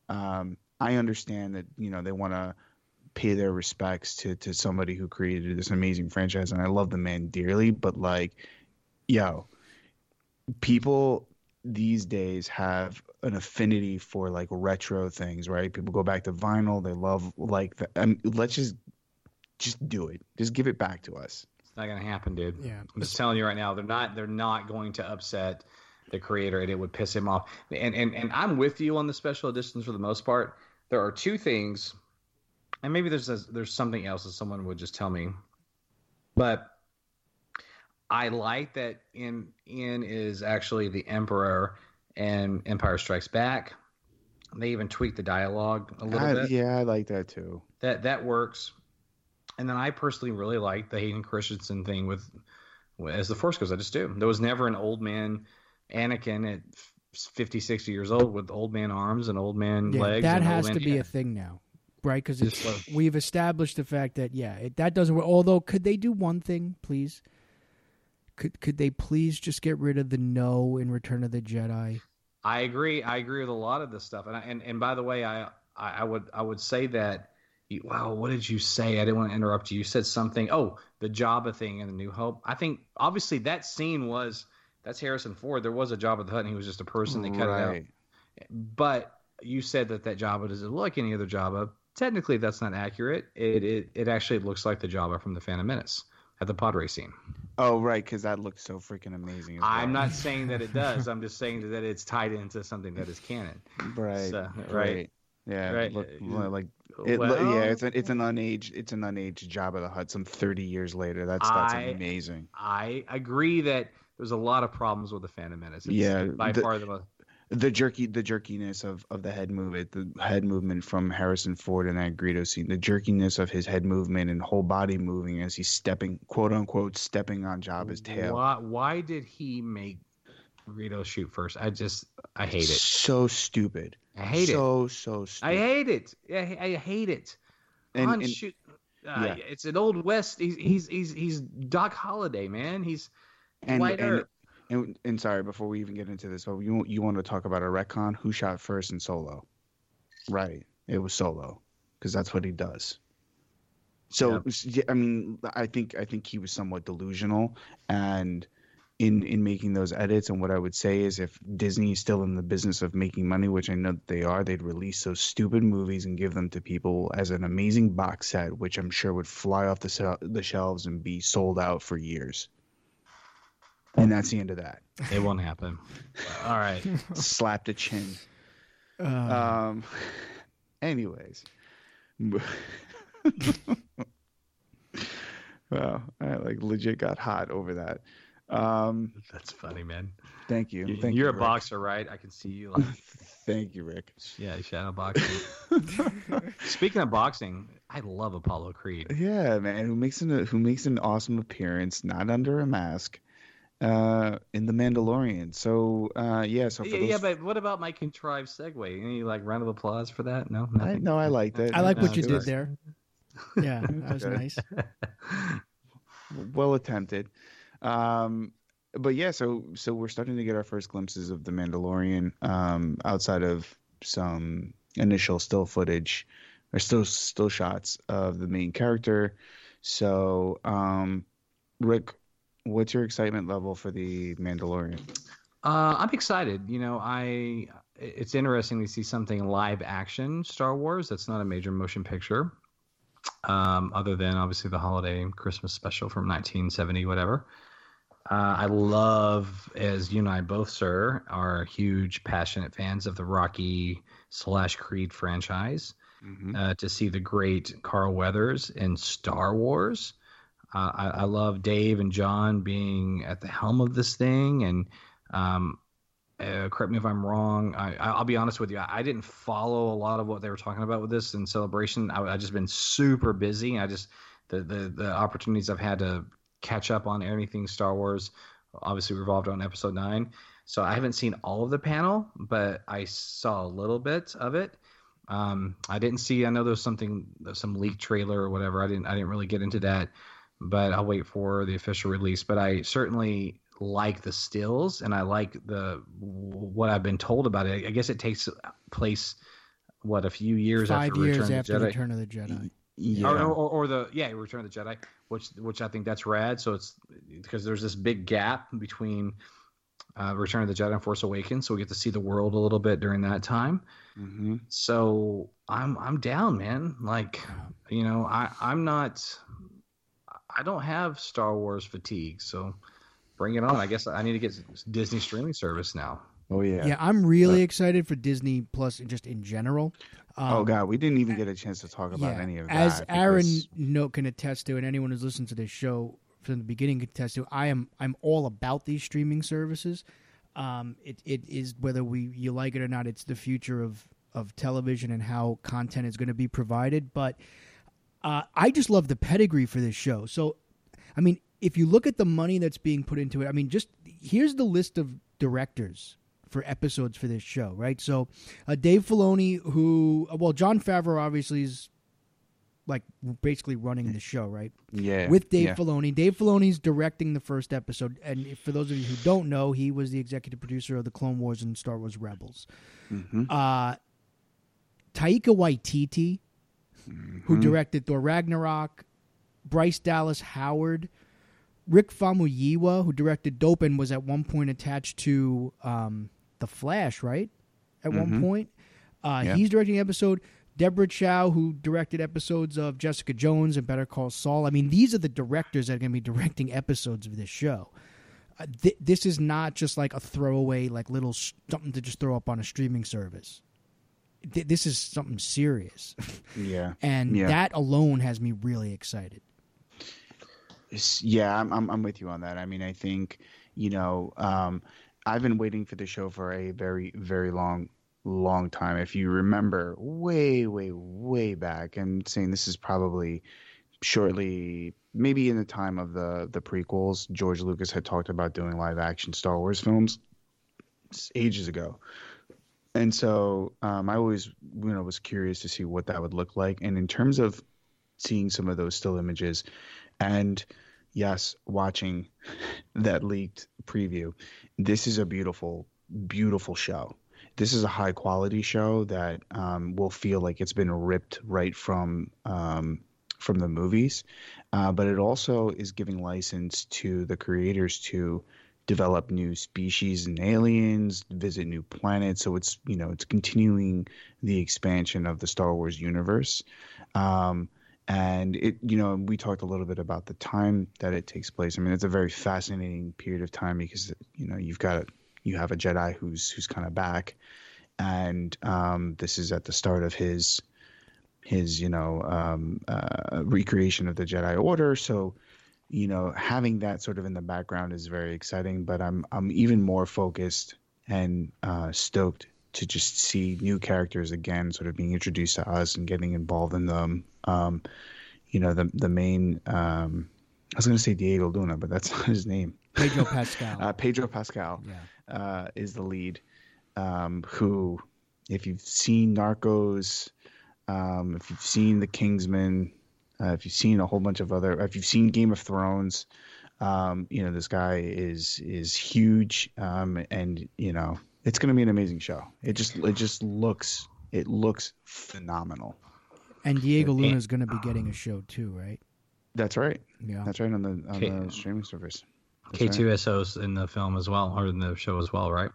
Um, I understand that, you know, they want to pay their respects to to somebody who created this amazing franchise, and I love the man dearly. But like, yo, people these days have an affinity for like retro things, right? People go back to vinyl. They love like the, I mean, let's just just do it. Just give it back to us. It's not gonna happen, dude. Yeah, I'm just telling you right now. They're not. They're not going to upset the creator, and it would piss him off. And and and I'm with you on the special editions for the most part. There are two things, and maybe there's a, there's something else that someone would just tell me, but I like that in in is actually the Emperor. And Empire Strikes Back, they even tweaked the dialogue a little I, bit. Yeah, I like that too. That that works. And then I personally really like the Hayden Christensen thing with, as the Force goes, I just do. There was never an old man Anakin at fifty, sixty years old with old man arms and old man yeah, legs. That and has to be yeah. a thing now, right? Because we've established the fact that, yeah, it, that doesn't work. Although, could they do one thing, please? Could could they please just get rid of the no in Return of the Jedi? I agree. I agree with a lot of this stuff. And I, and, and by the way, I, I, I would I would say that. You, wow, what did you say? I didn't want to interrupt you. You said something. Oh, the Jabba thing in the New Hope. I think obviously that scene was that's Harrison Ford. There was a Jabba the Hutt, and he was just a person. They cut right. it out. But you said that that Jabba doesn't look like any other Jabba. Technically, that's not accurate. It it it actually looks like the Jabba from the Phantom Menace. At the Padre scene. Oh, right, because that looks so freaking amazing as well. I'm not saying that it does. I'm just saying that it's tied into something that is canon. Right. So, right. right. Yeah. Right. Look, like, it, well, yeah, it's, a, it's an unaged it's an unaged Jabba the Hutt some thirty years later. That's that's I, amazing. I agree that there's a lot of problems with the Phantom Menace. It's yeah. By the, far the most. The jerky, the jerkiness of, of the head movement, the head movement from Harrison Ford in that Greedo scene, the jerkiness of his head movement and whole body moving as he's stepping, quote unquote, stepping on Jabba's tail. Why, why did he make Greedo shoot first? I just, I hate it. So stupid. I hate so, it. So, so stupid. I hate it. I, I hate it. And, Han and, shoot, uh, yeah. It's an old West. He's, he's, he's, he's Doc Holliday, man. He's and, white and, earth. And, and sorry, before we even get into this, but you you want to talk about a retcon? Who shot first in Solo? Right. It was Solo, because that's what he does. So yeah. I mean, I think I think he was somewhat delusional, and in in making those edits. And what I would say is, if Disney is still in the business of making money, which I know that they are, they'd release those stupid movies and give them to people as an amazing box set, which I'm sure would fly off the the shelves and be sold out for years. And that's the end of that. It won't happen. All right, slapped a chin. Uh... Um. Anyways. Wow, I like legit got hot over that. Um, that's funny, man. Thank you. you thank you're you, a Rick. Boxer, right? I can see you. Like... Thank you, Rick. Yeah, shadow boxing. Speaking of boxing, I love Apollo Creed. Yeah, man, who makes an who makes an awesome appearance, not under a mask, uh, in The Mandalorian. So, uh, yeah. So for yeah, those... yeah, but what about my contrived segue? Any like round of applause for that? No, I, no, I liked it. I like no, what you did was... there. Yeah, that was nice. Well attempted. Um, but yeah, so so we're starting to get our first glimpses of The Mandalorian, um, outside of some initial still footage or still still shots of the main character. So, um, Rick, what's your excitement level for The Mandalorian? Uh, I'm excited. You know, I it's interesting to see something live action Star Wars that's not a major motion picture. Um, other than obviously the holiday Christmas special from nineteen seventy, whatever. Uh, I love, as you and I both, sir, are huge, passionate fans of the Rocky slash Creed franchise. Mm-hmm. Uh, to see the great Carl Weathers in Star Wars. Uh, I, I love Dave and John being at the helm of this thing. And um, uh, correct me if I'm wrong. I, I'll be honest with you. I, I didn't follow a lot of what they were talking about with this in Celebration. I, I've just been super busy. I just the, the the opportunities I've had to catch up on anything Star Wars obviously revolved on Episode nine. So I haven't seen all of the panel, but I saw a little bit of it. Um, I didn't see. I know there's something, some leaked trailer or whatever. I didn't. I didn't really get into that. But I'll wait for the official release. But I certainly like the stills, and I like the what I've been told about it. I guess it takes place what a few years Five after years Return after of the Jedi. Return of the Jedi, yeah, or, or, or the yeah Return of the Jedi, which which I think that's rad. So it's because there's this big gap between uh, Return of the Jedi and Force Awakens, so we get to see the world a little bit during that time. Mm-hmm. So I'm I'm down, man. Like you know, I I'm not I don't have Star Wars fatigue, so. Bring it on. I guess I need to get Disney streaming service now. Oh, yeah. Yeah, I'm really uh, excited for Disney Plus just in general. Um, oh, God. We didn't even get a chance to talk about yeah, any of that. As because... Aaron Note can attest to, and anyone who's listened to this show from the beginning can attest to, I am I'm all about these streaming services. Um, it It is, whether we you like it or not, it's the future of, of television and how content is going to be provided. But uh, I just love the pedigree for this show. So, I mean, if you look at the money that's being put into it, I mean, just here's the list of directors for episodes for this show, right? So uh, Dave Filoni, who, well, Jon Favreau obviously is like basically running the show, right? Yeah. With Dave yeah. Filoni. Dave Filoni's directing the first episode. And for those of you who don't know, he was the executive producer of The Clone Wars and Star Wars Rebels. Mm-hmm. Uh, Taika Waititi, mm-hmm. who directed Thor Ragnarok, Bryce Dallas Howard, Rick Famuyiwa, who directed Dope and was at one point attached to um, The Flash, right? At mm-hmm. one point. Uh, yeah. He's directing the episode. Deborah Chow, who directed episodes of Jessica Jones and Better Call Saul. I mean, these are the directors that are going to be directing episodes of this show. Uh, th- this is not just like a throwaway, like little sh- something to just throw up on a streaming service. Th- this is something serious. yeah. And yeah. that alone has me really excited. Yeah, I'm, I'm I'm with you on that. I mean, I think, you know, um, I've been waiting for the show for a very, very long, long time. If you remember way, way, way back, I'm saying this is probably shortly, maybe in the time of the, the prequels, George Lucas had talked about doing live action Star Wars films ages ago. And so um, I always, you know, was curious to see what that would look like. And in terms of seeing some of those still images and yes, watching that leaked preview, this is a beautiful, beautiful show. this is a high quality show that um, will feel like it's been ripped right from um, from the movies. Uh, but it also is giving license to the creators to develop new species and aliens, visit new planets. So it's, you know, it's continuing the expansion of the Star Wars universe. Um, and it, you know, we talked a little bit about the time that it takes place. I mean, it's a very fascinating period of time because, you know, you've got, a, you have a Jedi who's, who's kind of back. And um, this is at the start of his, his, you know, um, uh, recreation of the Jedi Order. So, you know, having that sort of in the background is very exciting, but I'm I'm even more focused and uh, stoked to just see new characters again, sort of being introduced to us and getting involved in them. Um, you know, the the main um, I was going to say Diego Luna, but that's not his name. Pedro Pascal. uh, Pedro Pascal yeah. uh, is the lead. Um, who, if you've seen Narcos, um, if you've seen The Kingsman. Uh, if you've seen a whole bunch of other, if you've seen Game of Thrones, um, you know, this guy is, is huge. Um, and you know, it's going to be an amazing show. It just, it just looks, it looks phenomenal. And Diego Luna is going to be getting a show too, right? That's right. Yeah, that's right. On the, on K- the streaming service. K two S O's in the film as well, or in the show as well. Right.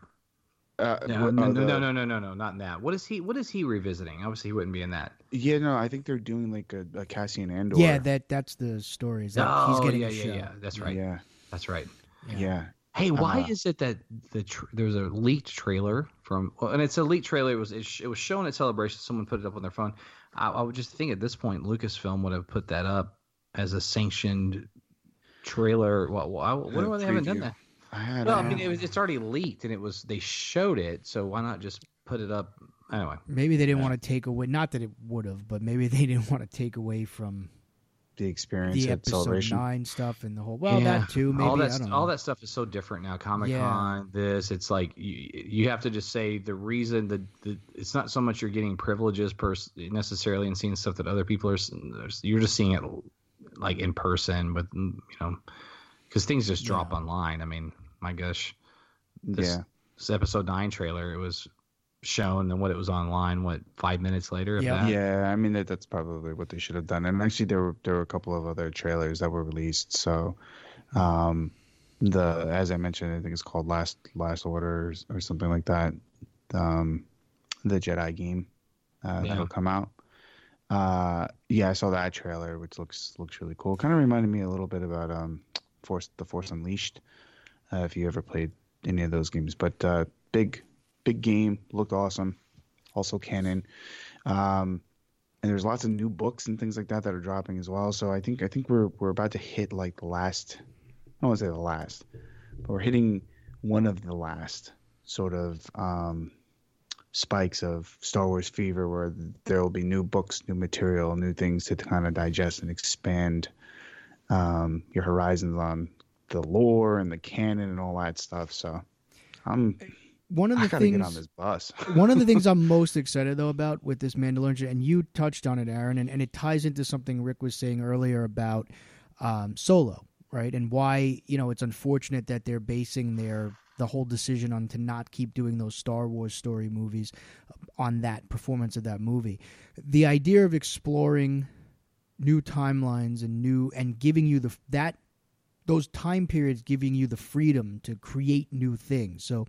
Uh, no, uh, no, the, no, no, no, no, no, not in that. What is he? What is he revisiting? Obviously, he wouldn't be in that. Yeah, no, I think they're doing like a, a Cassian Andor. Yeah, that that's the story. Is that oh, he's getting yeah, a yeah, show. yeah. That's right. Yeah, that's right. Yeah. yeah. Hey, why uh, is it that the tra- there was a leaked trailer from? Well, and it's a leaked trailer. It was it, sh- it was shown at Celebration. Someone put it up on their phone. I, I would just think at this point, Lucasfilm would have put that up as a sanctioned trailer. Well, why? Why uh, they haven't done that? I well, I mean, it was, it's already leaked, and it was they showed it, so why not just put it up anyway? Maybe they didn't yeah. want to take away, not that it would have, but maybe they didn't want to take away from the experience, the at episode Celebration. nine stuff, and the whole. Well, yeah. that too. Maybe all that, I don't know. all that stuff is so different now. Comic Con, yeah. this, it's like you, you have to just say the reason that it's not so much you're getting privileges per necessarily and seeing stuff that other people are. You're just seeing it like in person, with you know. Because things just drop yeah. online. I mean, my gosh, this, yeah. this episode nine trailer, it was shown and what it was online. What five minutes later? Yeah, that? yeah. I mean, that, that's probably what they should have done. And actually, there were there were a couple of other trailers that were released. So, um, the as I mentioned, I think it's called Last Last Order or something like that. Um, the Jedi game uh, yeah. that'll come out. Uh, yeah, I saw that trailer, which looks looks really cool. Kind of reminded me a little bit about um. Force the Force Unleashed, uh, if you ever played any of those games. But uh, big, big game, looked awesome. Also canon, um, and there's lots of new books and things like that that are dropping as well. So I think I think we're we're about to hit like the last. I don't want to say the last, but we're hitting one of the last sort of um, spikes of Star Wars fever, where there will be new books, new material, new things to kind of digest and expand. Um, your horizons on the lore and the canon and all that stuff. So, I'm one of the I gotta things, get on this bus. One of the things I'm most excited though about with this Mandalorian, and you touched on it, Aaron, and, and it ties into something Rick was saying earlier about um, Solo, right? And why you know it's unfortunate that they're basing their the whole decision on to not keep doing those Star Wars story movies on that performance of that movie. The idea of exploring new timelines and new and giving you the that those time periods giving you the freedom to create new things. So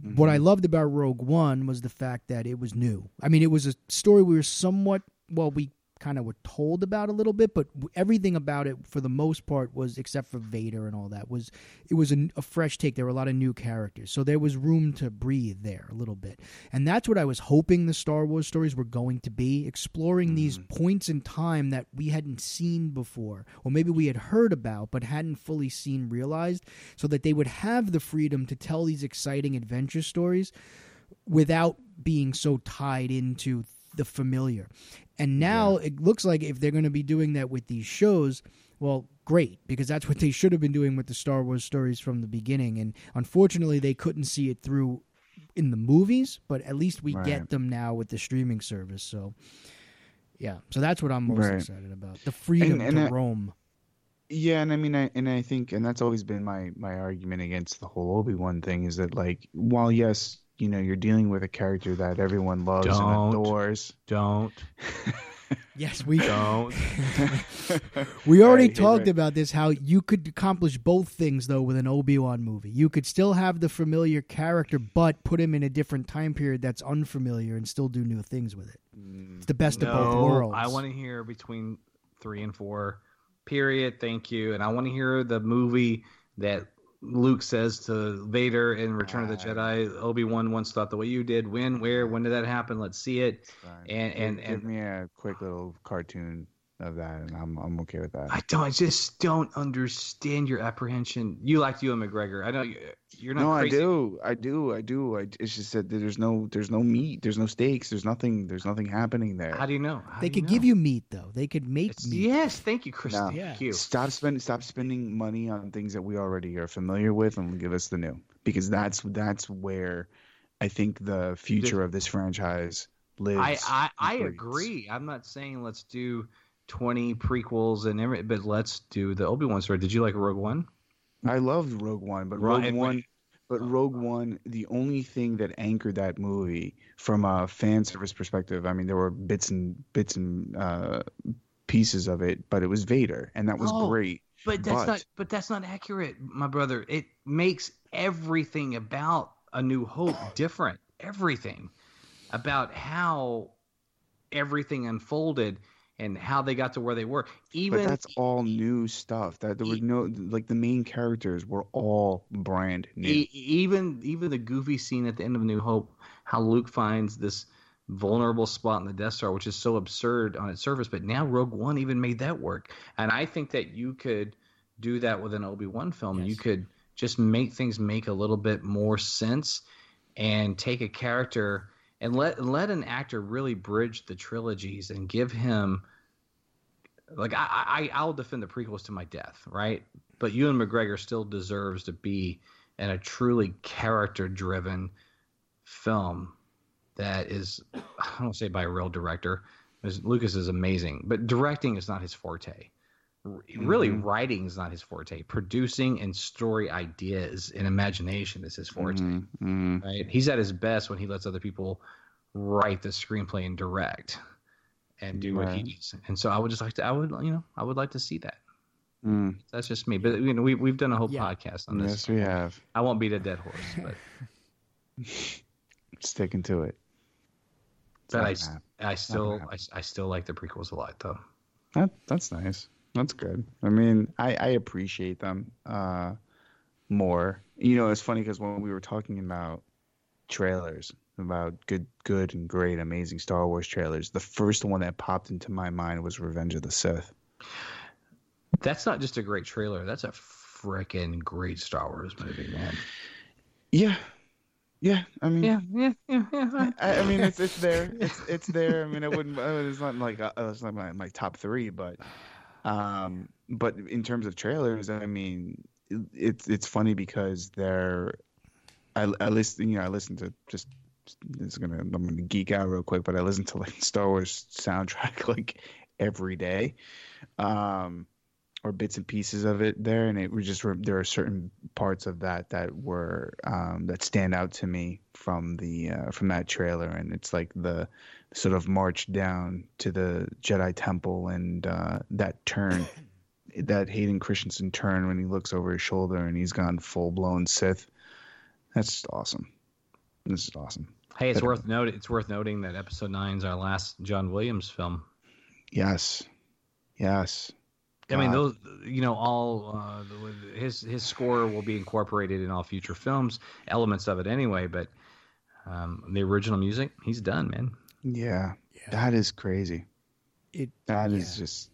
mm-hmm. what I loved about Rogue One was the fact that it was new. I mean, it was a story we were somewhat well we kind of were told about a little bit, but everything about it for the most part was except for Vader and all that was it was a, a fresh take. There were a lot of new characters, so there was room to breathe there a little bit, and that's what I was hoping the Star Wars stories were going to be, exploring mm. these points in time that we hadn't seen before, or maybe we had heard about but hadn't fully seen realized, so that they would have the freedom to tell these exciting adventure stories without being so tied into the familiar. And now yeah. it looks like if they're going to be doing that with these shows, well, great, because that's what they should have been doing with the Star Wars stories from the beginning. And unfortunately, they couldn't see it through in the movies, but at least we right. get them now with the streaming service. So, yeah, so that's what I'm most right. excited about, the freedom and, and to I, roam. Yeah, and I mean, I, and I think, and that's always been my, my argument against the whole Obi-Wan thing is that, like, while yes, you know, you're dealing with a character that everyone loves don't, and adores. Don't. Yes, we don't. We already right, talked right. about this, how you could accomplish both things, though, with an Obi-Wan movie. You could still have the familiar character, but put him in a different time period that's unfamiliar and still do new things with it. It's the best no, of both worlds. I want to hear between three and four, period, thank you. And I want to hear the movie that Luke says to Vader in Return right. of the Jedi, Obi-Wan once thought the way you did. When, where, when did that happen? Let's see it. Right. And, and, give, and give me a quick little cartoon of that, and I'm I'm okay with that. I don't. I just don't understand your apprehension. You liked Ewan McGregor. I know you, you're not. No, crazy. I do. I do. I do. I, it's just that there's no there's no meat. There's no steaks. There's nothing. There's nothing happening there. How do you know? How they could you know? give you meat though. They could make it's, meat. Yes, thank you, Chris. No, yeah. Stop spending stop spending money on things that we already are familiar with, and give us the new, because that's that's where I think the future there's, of this franchise lives. I I, I agree. I'm not saying let's do twenty prequels and everything, but let's do the Obi-Wan story. Did you like Rogue One? I loved Rogue One, but Rogue right. One, but Rogue One, the only thing that anchored that movie from a fan service perspective, I mean, there were bits and bits and uh, pieces of it, but it was Vader, and that was oh, great. But that's but, not, but that's not accurate, my brother. It makes everything about A New Hope different. Everything about how everything unfolded and how they got to where they were. Even but that's all new stuff. That there was no, like, the main characters were all brand new. Even even the goofy scene at the end of New Hope, how Luke finds this vulnerable spot in the Death Star, which is so absurd on its surface, but now Rogue One even made that work. And I think that you could do that with an Obi-Wan film. Yes. You could just make things make a little bit more sense and take a character and let let an actor really bridge the trilogies and give him, like, I, I I'll defend the prequels to my death, right? But Ewan McGregor still deserves to be in a truly character-driven film that is, I don't want to say by a real director, because Lucas is amazing, but directing is not his forte. Really, mm-hmm. writing is not his forte. Producing and story ideas and imagination is his forte. Mm-hmm. Right? He's at his best when he lets other people write the screenplay and direct and do right. what he does. And so I would just like to, I would, you know, I would like to see that. Mm. That's just me. But you know, we we've done a whole yeah. podcast on this. Yes, we have. I won't beat a dead horse, but sticking to it. It's but I, I still, I, I still like the prequels a lot, though. That that's nice. That's good. I mean, I, I appreciate them uh, more. You know, it's funny because when we were talking about trailers, about good, good and great, amazing Star Wars trailers, the first one that popped into my mind was Revenge of the Sith. That's not just a great trailer. That's a freaking great Star Wars movie, man. Yeah. Yeah, I mean, yeah, yeah, yeah, yeah. I, I mean, it's it's there. It's it's there. I mean, I wouldn't. It's not like uh, it's not my, my top three, but. Um, but in terms of trailers, I mean, it's it's funny because they're, I, I listen, you know, I listen to just it's gonna I'm gonna geek out real quick, but I listen to like Star Wars soundtrack like every day, um, or bits and pieces of it there, and it was just there are certain parts of that that were um, that stand out to me from the uh, from that trailer, and it's like the sort of march down to the Jedi Temple and uh, that turn, that Hayden Christensen turn when he looks over his shoulder and he's gone full-blown Sith. That's just awesome. This is awesome. Hey, it's but, worth noting. It's worth noting that Episode Nine is our last John Williams film. Yes, yes. God. I mean, those. You know, all uh, his his score will be incorporated in all future films, elements of it anyway. But um, the original music, he's done, man. Yeah, yeah, that is crazy. It that yeah. is just,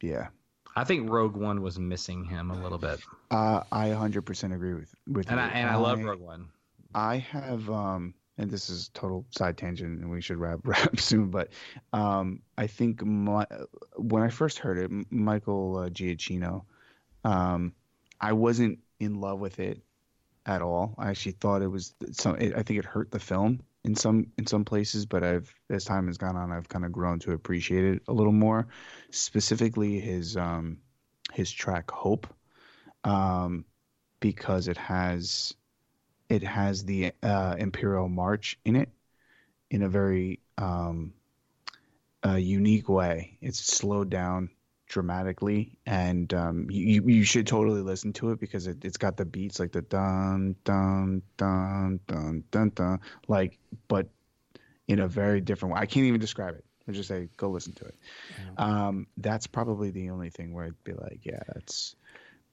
yeah. I think Rogue One was missing him a little bit. Uh, I one hundred percent agree with with. And you. I and I, I love Rogue One. I have um, and this is total side tangent, and we should wrap wrap soon. But um, I think my, when I first heard it, Michael uh, Giacchino, um, I wasn't in love with it at all. I actually thought it was some. It, I think it hurt the film. In some in some places, but I've as time has gone on, I've kind of grown to appreciate it a little more. Specifically, his um, his track "Hope," um, because it has It has the uh, Imperial March in it in a very um, uh, unique way. It's slowed down dramatically, and um, you you should totally listen to it because it, it's got the beats like the dun dun dun dun dun dun, like, but in a very different way. I can't even describe it. I just say go listen to it. Yeah. Um, that's probably the only thing where I'd be like, yeah, that's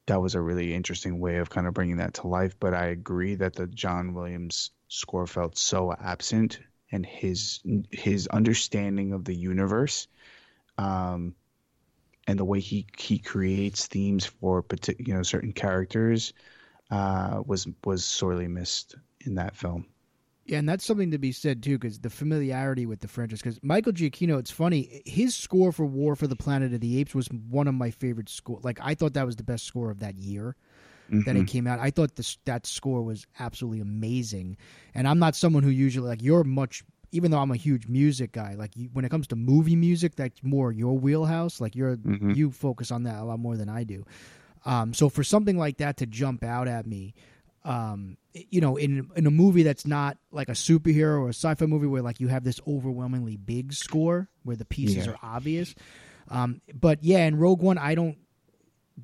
that was a really interesting way of kind of bringing that to life. But I agree that the John Williams score felt so absent, and his his understanding of the universe, um, and the way he he creates themes for you know certain characters, uh, was was sorely missed in that film. Yeah, and that's something to be said, too, because the familiarity with the franchise. Because Michael Giacchino, it's funny, his score for War for the Planet of the Apes was one of my favorite score. Like, I thought that was the best score of that year mm-hmm. that it came out. I thought this, that score was absolutely amazing. And I'm not someone who usually, like, you're much, even though I'm a huge music guy, like, you, when it comes to movie music, that's more your wheelhouse. Like, you're mm-hmm. you focus on that a lot more than I do. Um, so for something like that to jump out at me, um, you know, in in a movie that's not like a superhero or a sci-fi movie where like you have this overwhelmingly big score where the pieces yeah. are obvious. Um, but yeah, in Rogue One, I don't,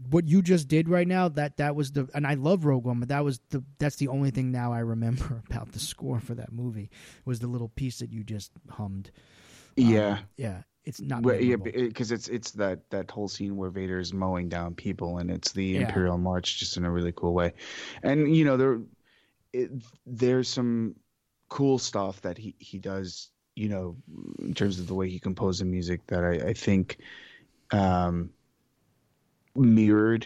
what you just did right now, that, that was the, and I love Rogue One, but that was the, that's the only thing now I remember about the score for that movie was the little piece that you just hummed. Yeah. Um, yeah. It's not well, yeah, because it's it's that, that whole scene where Vader is mowing down people, and it's the yeah. Imperial March just in a really cool way, and you know there, it, there's some cool stuff that he, he does you know in terms of the way he composed the music that I, I think um, mirrored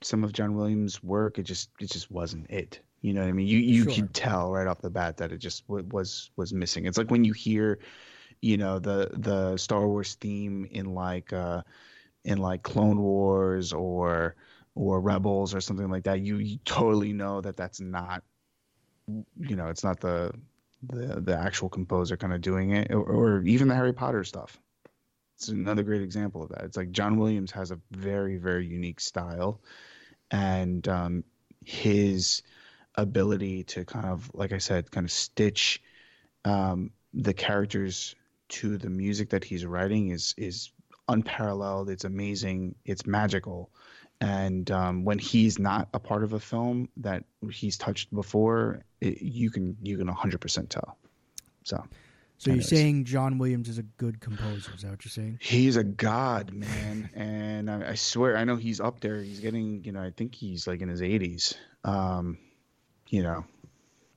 some of John Williams' work. It just it just wasn't it. You know what I mean? You you sure. could tell right off the bat that it just w- was was missing. It's like when you hear. You know the the Star Wars theme in like uh, in like Clone Wars or or Rebels or something like that. You, you totally know that that's not you know it's not the the, the actual composer kind of doing it, or, or even the Harry Potter stuff. It's another great example of that. It's like John Williams has a very very unique style, and um, his ability to kind of like I said kind of stitch um, the characters to the music that he's writing is is unparalleled. It's amazing. It's magical. And um, when he's not a part of a film that he's touched before, it, you can you can one hundred percent tell. So, so anyways. You're saying John Williams is a good composer? Is that what you're saying? He's a god, man. And I, I swear, I know he's up there. He's getting, you know, I think he's like in his eighties. Um, you know,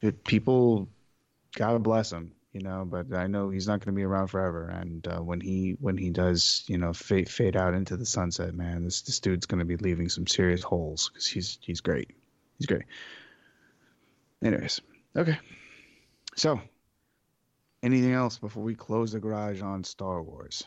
it, people, God bless him. You know, but I know he's not going to be around forever. And uh, when he when he does, you know, fade fade out into the sunset, man, this this dude's going to be leaving some serious holes because he's he's great, he's great. Anyways, okay. So, anything else before we close the garage on Star Wars?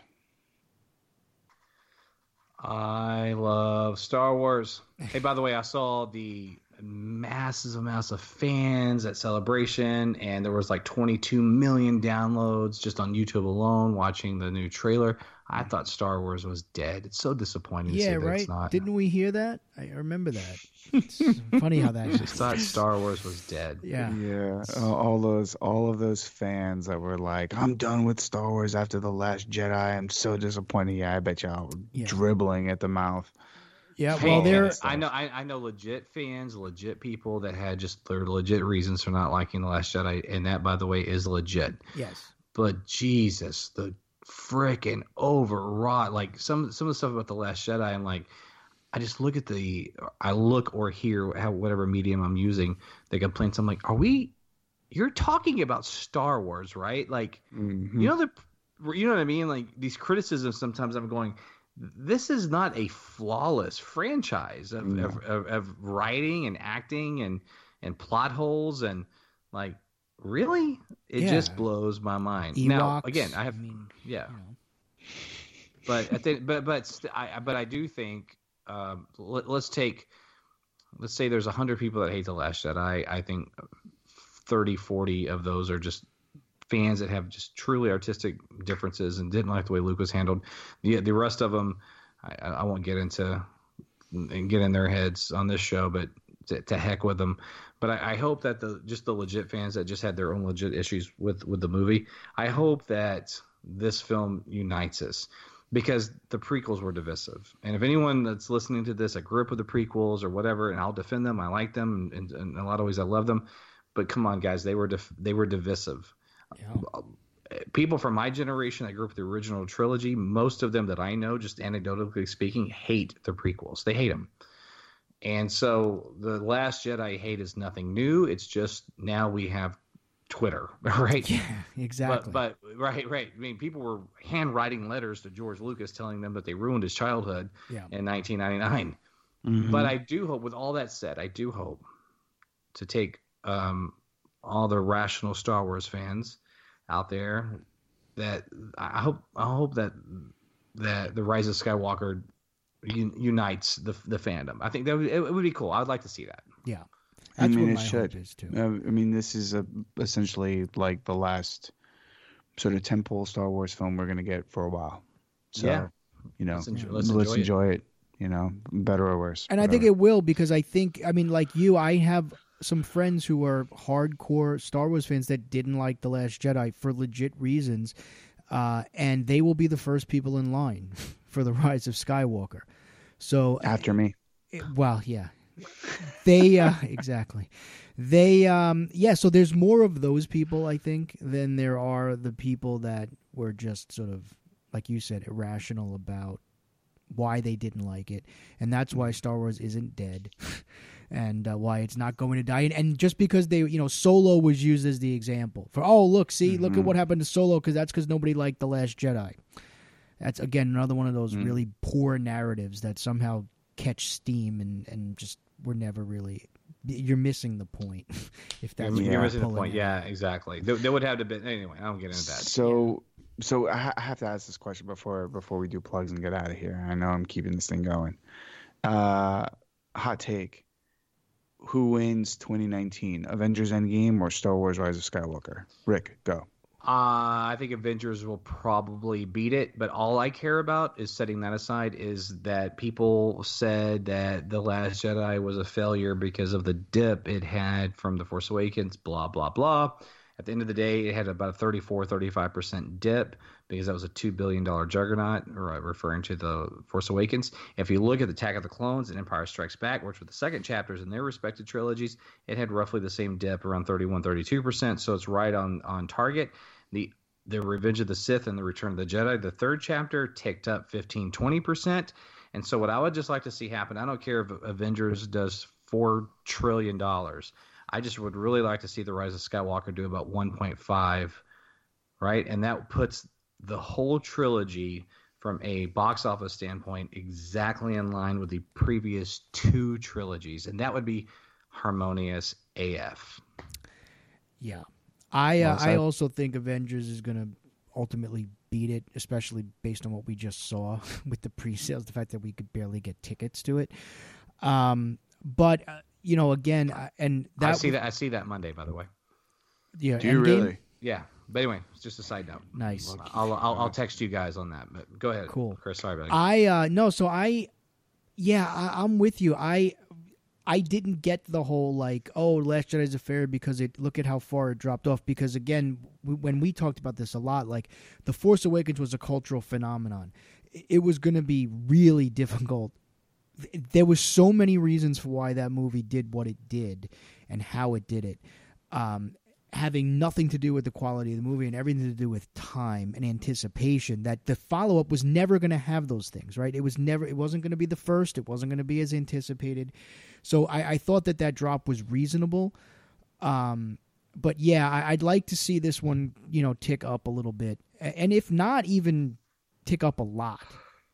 I love Star Wars. Hey, by the way, I saw the. Masses and masses of fans at Celebration, and there was like twenty-two million downloads just on YouTube alone watching the new trailer. I thought Star Wars was dead. It's so disappointing. Yeah, to see right. That it's not. Didn't we hear that? I remember that. It's funny how that. I just thought Star Wars was dead. Yeah, yeah. All those, all of those fans that were like, "I'm done with Star Wars after The Last Jedi. I'm so disappointed." Yeah, I bet y'all were yeah. dribbling at the mouth. Yeah, well, there. I know, I, I know, legit fans, legit people that had just their legit reasons for not liking The Last Jedi, and that, by the way, is legit. Yes. But Jesus, the freaking overwrought, like some some of the stuff about The Last Jedi. I'm like, I just look at the, I look or hear how whatever medium I'm using, the complaints. I'm like, are we? You're talking about Star Wars, right? Like, mm-hmm. you know the, you know what I mean? Like these criticisms. Sometimes I'm going. This is not a flawless franchise of, no. of, of, of writing and acting and, and plot holes and like, really? It yeah. just blows my mind. Ewoks, now, again, I have, I mean, yeah, you know. but, I think, but, but, st- I, but I do think, um, let, let's take, let's say there's a hundred people that hate The Last Jedi. I think thirty, forty of those are just fans that have just truly artistic differences and didn't like the way Luke was handled. The the rest of them, I, I won't get into and get in their heads on this show, but to, to heck with them. But I, I hope that the just the legit fans that just had their own legit issues with, with the movie, I hope that this film unites us, because the prequels were divisive. And if anyone that's listening to this, I grew up with the prequels or whatever, and I'll defend them. I like them, and, and in a lot of ways I love them. But come on, guys, they were dif- they were divisive. Yeah. People from my generation that grew up with the original trilogy, most of them that I know, just anecdotally speaking, hate the prequels. They hate them. And so The Last Jedi hate is nothing new. It's just now we have Twitter, right? Yeah, exactly. But, but right, right. I mean, people were handwriting letters to George Lucas telling them that they ruined his childhood yeah. in nineteen ninety-nine. Mm-hmm. But I do hope, with all that said, I do hope to take um, all the rational Star Wars fans out there, that I hope I hope that that the Rise of Skywalker un, unites the the fandom. I think that would, it would be cool. I'd like to see that. Yeah, that's I mean, what my it should. Hope is too. I mean, this is a, essentially like the last sort of temple Star Wars film we're gonna get for a while. So, yeah, you know, let's enjoy, let's let's enjoy, enjoy it. it. You know, better or worse. And whatever. I think it will, because I think I mean, like you, I have some friends who are hardcore Star Wars fans that didn't like The Last Jedi for legit reasons, uh, and they will be the first people in line for The Rise of Skywalker. So after me, it, well, yeah, they uh, exactly, they um, yeah. So there's more of those people, I think, than there are the people that were just sort of, like you said, irrational about why they didn't like it, and that's why Star Wars isn't dead. And uh, why it's not going to die. And, and just because they, you know, Solo was used as the example for, oh, look, see, mm-hmm. look at what happened to Solo, because that's because nobody liked The Last Jedi. That's, again, another one of those mm-hmm. really poor narratives that somehow catch steam and, and just were never really, you're missing the point. If that's You're, you're missing the point. Out. Yeah, exactly. There, there would have to be, anyway, I don't get into that. So, so I have to ask this question before, before we do plugs and get out of here. I know I'm keeping this thing going. Uh, hot take. Who wins twenty nineteen, Avengers Endgame or Star Wars Rise of Skywalker? Rick, go. Uh, I think Avengers will probably beat it, but all I care about is, setting that aside, is that people said that The Last Jedi was a failure because of the dip it had from The Force Awakens, blah, blah, blah. At the end of the day, it had about a thirty-four, thirty-five percent dip because that was a two billion dollars juggernaut, referring to The Force Awakens. If you look at the Attack of the Clones and Empire Strikes Back, which were the second chapters in their respective trilogies, it had roughly the same dip, around thirty-one, thirty-two percent, so it's right on, on target. The the Revenge of the Sith and the Return of the Jedi, the third chapter, ticked up fifteen, twenty percent. And so what I would just like to see happen, I don't care if Avengers does four trillion dollars, I just would really like to see The Rise of Skywalker do about one point five, right? And that puts the whole trilogy from a box office standpoint exactly in line with the previous two trilogies, and that would be harmonious A F. Yeah. I uh, I also think Avengers is going to ultimately beat it, especially based on what we just saw with the pre-sales, the fact that we could barely get tickets to it. Um, but... Uh, You know, again, and that I see that I see that Monday, by the way. Yeah, do you really? Yeah, but anyway, it's just a side note. Nice. I'll I'll, I'll text you guys on that. But go ahead. Cool, Chris. Sorry about that. I uh, no, so I, yeah, I, I'm with you. I I didn't get the whole like, oh, Last Jedi's a failure because it look at how far it dropped off. Because again, we, when we talked about this a lot, like The Force Awakens was a cultural phenomenon. It, it was going to be really difficult. There was so many reasons for why that movie did what it did and how it did it, um, having nothing to do with the quality of the movie and everything to do with time and anticipation, that the follow-up was never going to have those things, right? It was never, it wasn't going to be the first. It wasn't going to be as anticipated. So I, I thought that that drop was reasonable. Um, but yeah, I, I'd like to see this one, you know, tick up a little bit. And if not even tick up a lot.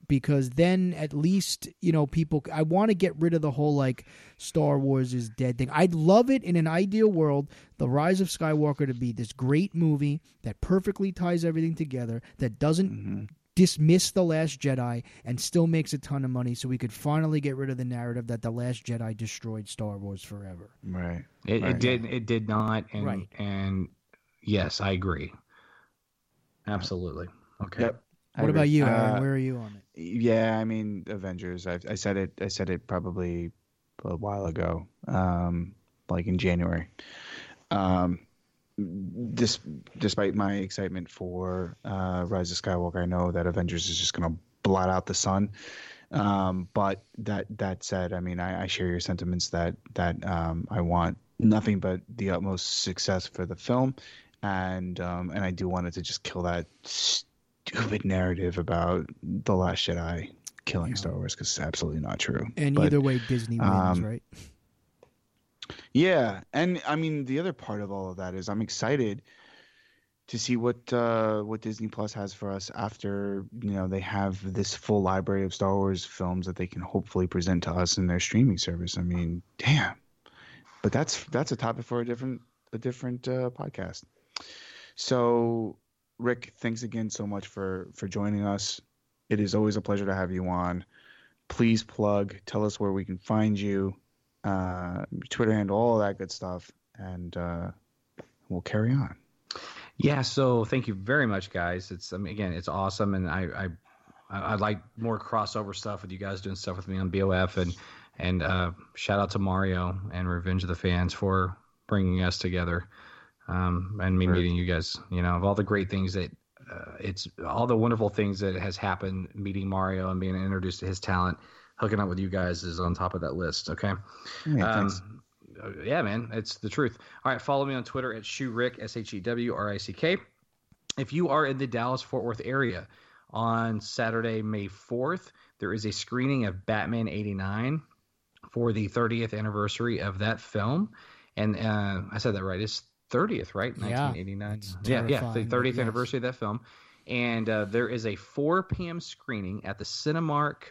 Because then at least, you know, people... I want to get rid of the whole, like, Star Wars is dead thing. I'd love it in an ideal world, The Rise of Skywalker to be this great movie that perfectly ties everything together, that doesn't mm-hmm. dismiss The Last Jedi and still makes a ton of money, so we could finally get rid of the narrative that The Last Jedi destroyed Star Wars forever. Right. It, right. it did It did not. And, right. And yes, I agree. Absolutely. Okay. Yep. What about you, Aaron? Uh, Where are you on it? Yeah, I mean, Avengers. I, I said it. I said it probably a while ago, um, like in January. Um, dis- despite my excitement for uh, Rise of Skywalker, I know that Avengers is just going to blot out the sun. Um, but that that said, I mean, I, I share your sentiments that that um, I want nothing but the utmost success for the film, and um, and I do want it to just kill that stupid narrative about The Last Jedi killing yeah. Star Wars, because it's absolutely not true. And but, either way, Disney wins, um, right? Yeah, and I mean, the other part of all of that is I'm excited to see what uh, what Disney Plus has for us after, you know, they have this full library of Star Wars films that they can hopefully present to us in their streaming service. I mean, damn. But that's that's a topic for a different a different uh, podcast. So, Rick, thanks again so much for for joining us. It is always a pleasure to have you on. Please plug, tell us where we can find you, uh, Twitter handle, all that good stuff, and uh, we'll carry on. Yeah, so thank you very much, guys. It's I mean, again, it's awesome, and I, I I like more crossover stuff with you guys doing stuff with me on B O F, and and uh, shout out to Mario and Revenge of the Fans for bringing us together, um, and me right. meeting you guys. You know, of all the great things that uh, it's all the wonderful things that has happened. Meeting Mario and being introduced to his talent, hooking up with you guys is on top of that list. Okay, yeah, um, yeah, man, it's the truth. All right, follow me on Twitter at SheWrick, S H E W R I C K. If you are in the Dallas-Fort Worth area on Saturday, May fourth, there is a screening of Batman eighty-nine for the thirtieth anniversary of that film. And uh, I said that right. It's thirtieth, right? nineteen eighty-nine. Yeah, yeah, yeah, the thirtieth yes. anniversary of that film. And uh, there is a four p.m. screening at the Cinemark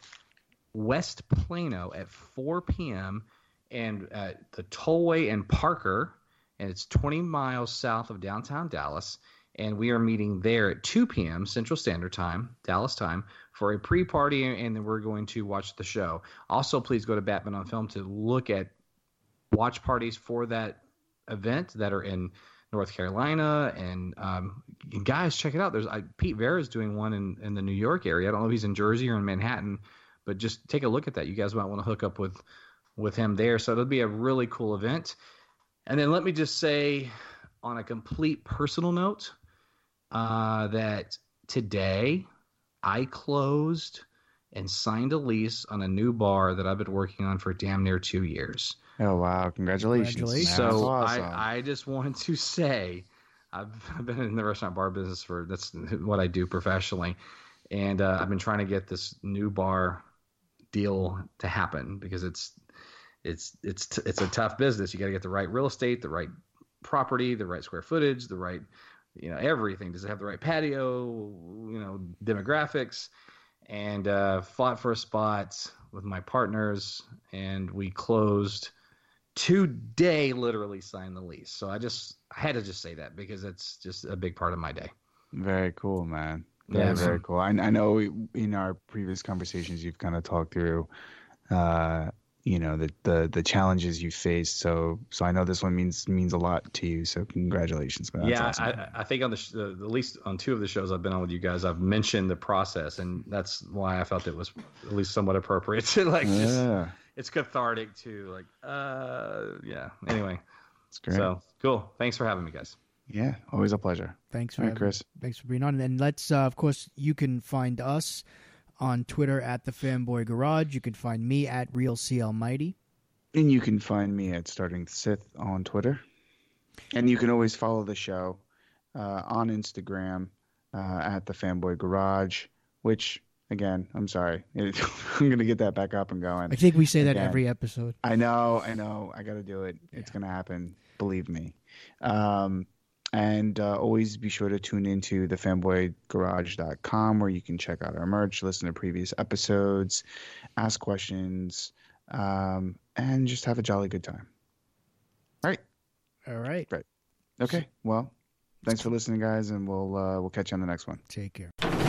West Plano at four p.m., and uh, the Tollway and Parker, and it's twenty miles south of downtown Dallas, and we are meeting there at two p.m. Central Standard Time, Dallas time, for a pre-party, and then we're going to watch the show. Also, please go to Batman on Film to look at watch parties for that event that are in North Carolina, and um, guys, check it out. There's I, Pete Vera is doing one in, in the New York area. I don't know if he's in Jersey or in Manhattan, but just take a look at that. You guys might want to hook up with – with him there. So it'll be a really cool event. And then let me just say on a complete personal note uh, that today I closed and signed a lease on a new bar that I've been working on for damn near two years. Oh, wow. Congratulations. Congratulations. So awesome. I, I just wanted to say I've, I've been in the restaurant bar business for that's what I do professionally. And uh, I've been trying to get this new bar deal to happen because it's, It's it's t- it's a tough business. You got to get the right real estate, the right property, the right square footage, the right, you know, everything. Does it have the right patio? You know, demographics, and uh, fought for a spot with my partners, and we closed today. Literally signed the lease. So I just I had to just say that because it's just a big part of my day. Very cool, man. Very, yeah, very cool. I, I know we, in our previous conversations you've kind of talked through. Uh, you know, the, the, the challenges you face. So, so I know this one means, means a lot to you. So congratulations, man. Yeah. Awesome. I, I think on the, sh- the, at least on two of the shows I've been on with you guys, I've mentioned the process, and that's why I felt it was at least somewhat appropriate to like, yeah. just, it's cathartic too. Like, uh, yeah. Anyway, it's great. So cool. Thanks for having me, guys. Yeah. Always a pleasure. Thanks for having, Chris. Thanks for being on. And let's, uh, of course you can find us on Twitter at the Fanboy Garage. You can find me at RealCLMighty. And you can find me at Starting Sith on Twitter. And you can always follow the show uh, on Instagram uh, at the Fanboy Garage, which, again, I'm sorry. I'm going to get that back up and going. I think we say again. That every episode. I know. I know. I got to do it. Yeah. It's going to happen. Believe me. Um, And uh, always be sure to tune into the fanboy garage dot com, where you can check out our merch, listen to previous episodes, ask questions, um, and just have a jolly good time. All right. All right. Right. Okay. Well, thanks for listening, guys, and we'll uh, we'll catch you on the next one. Take care.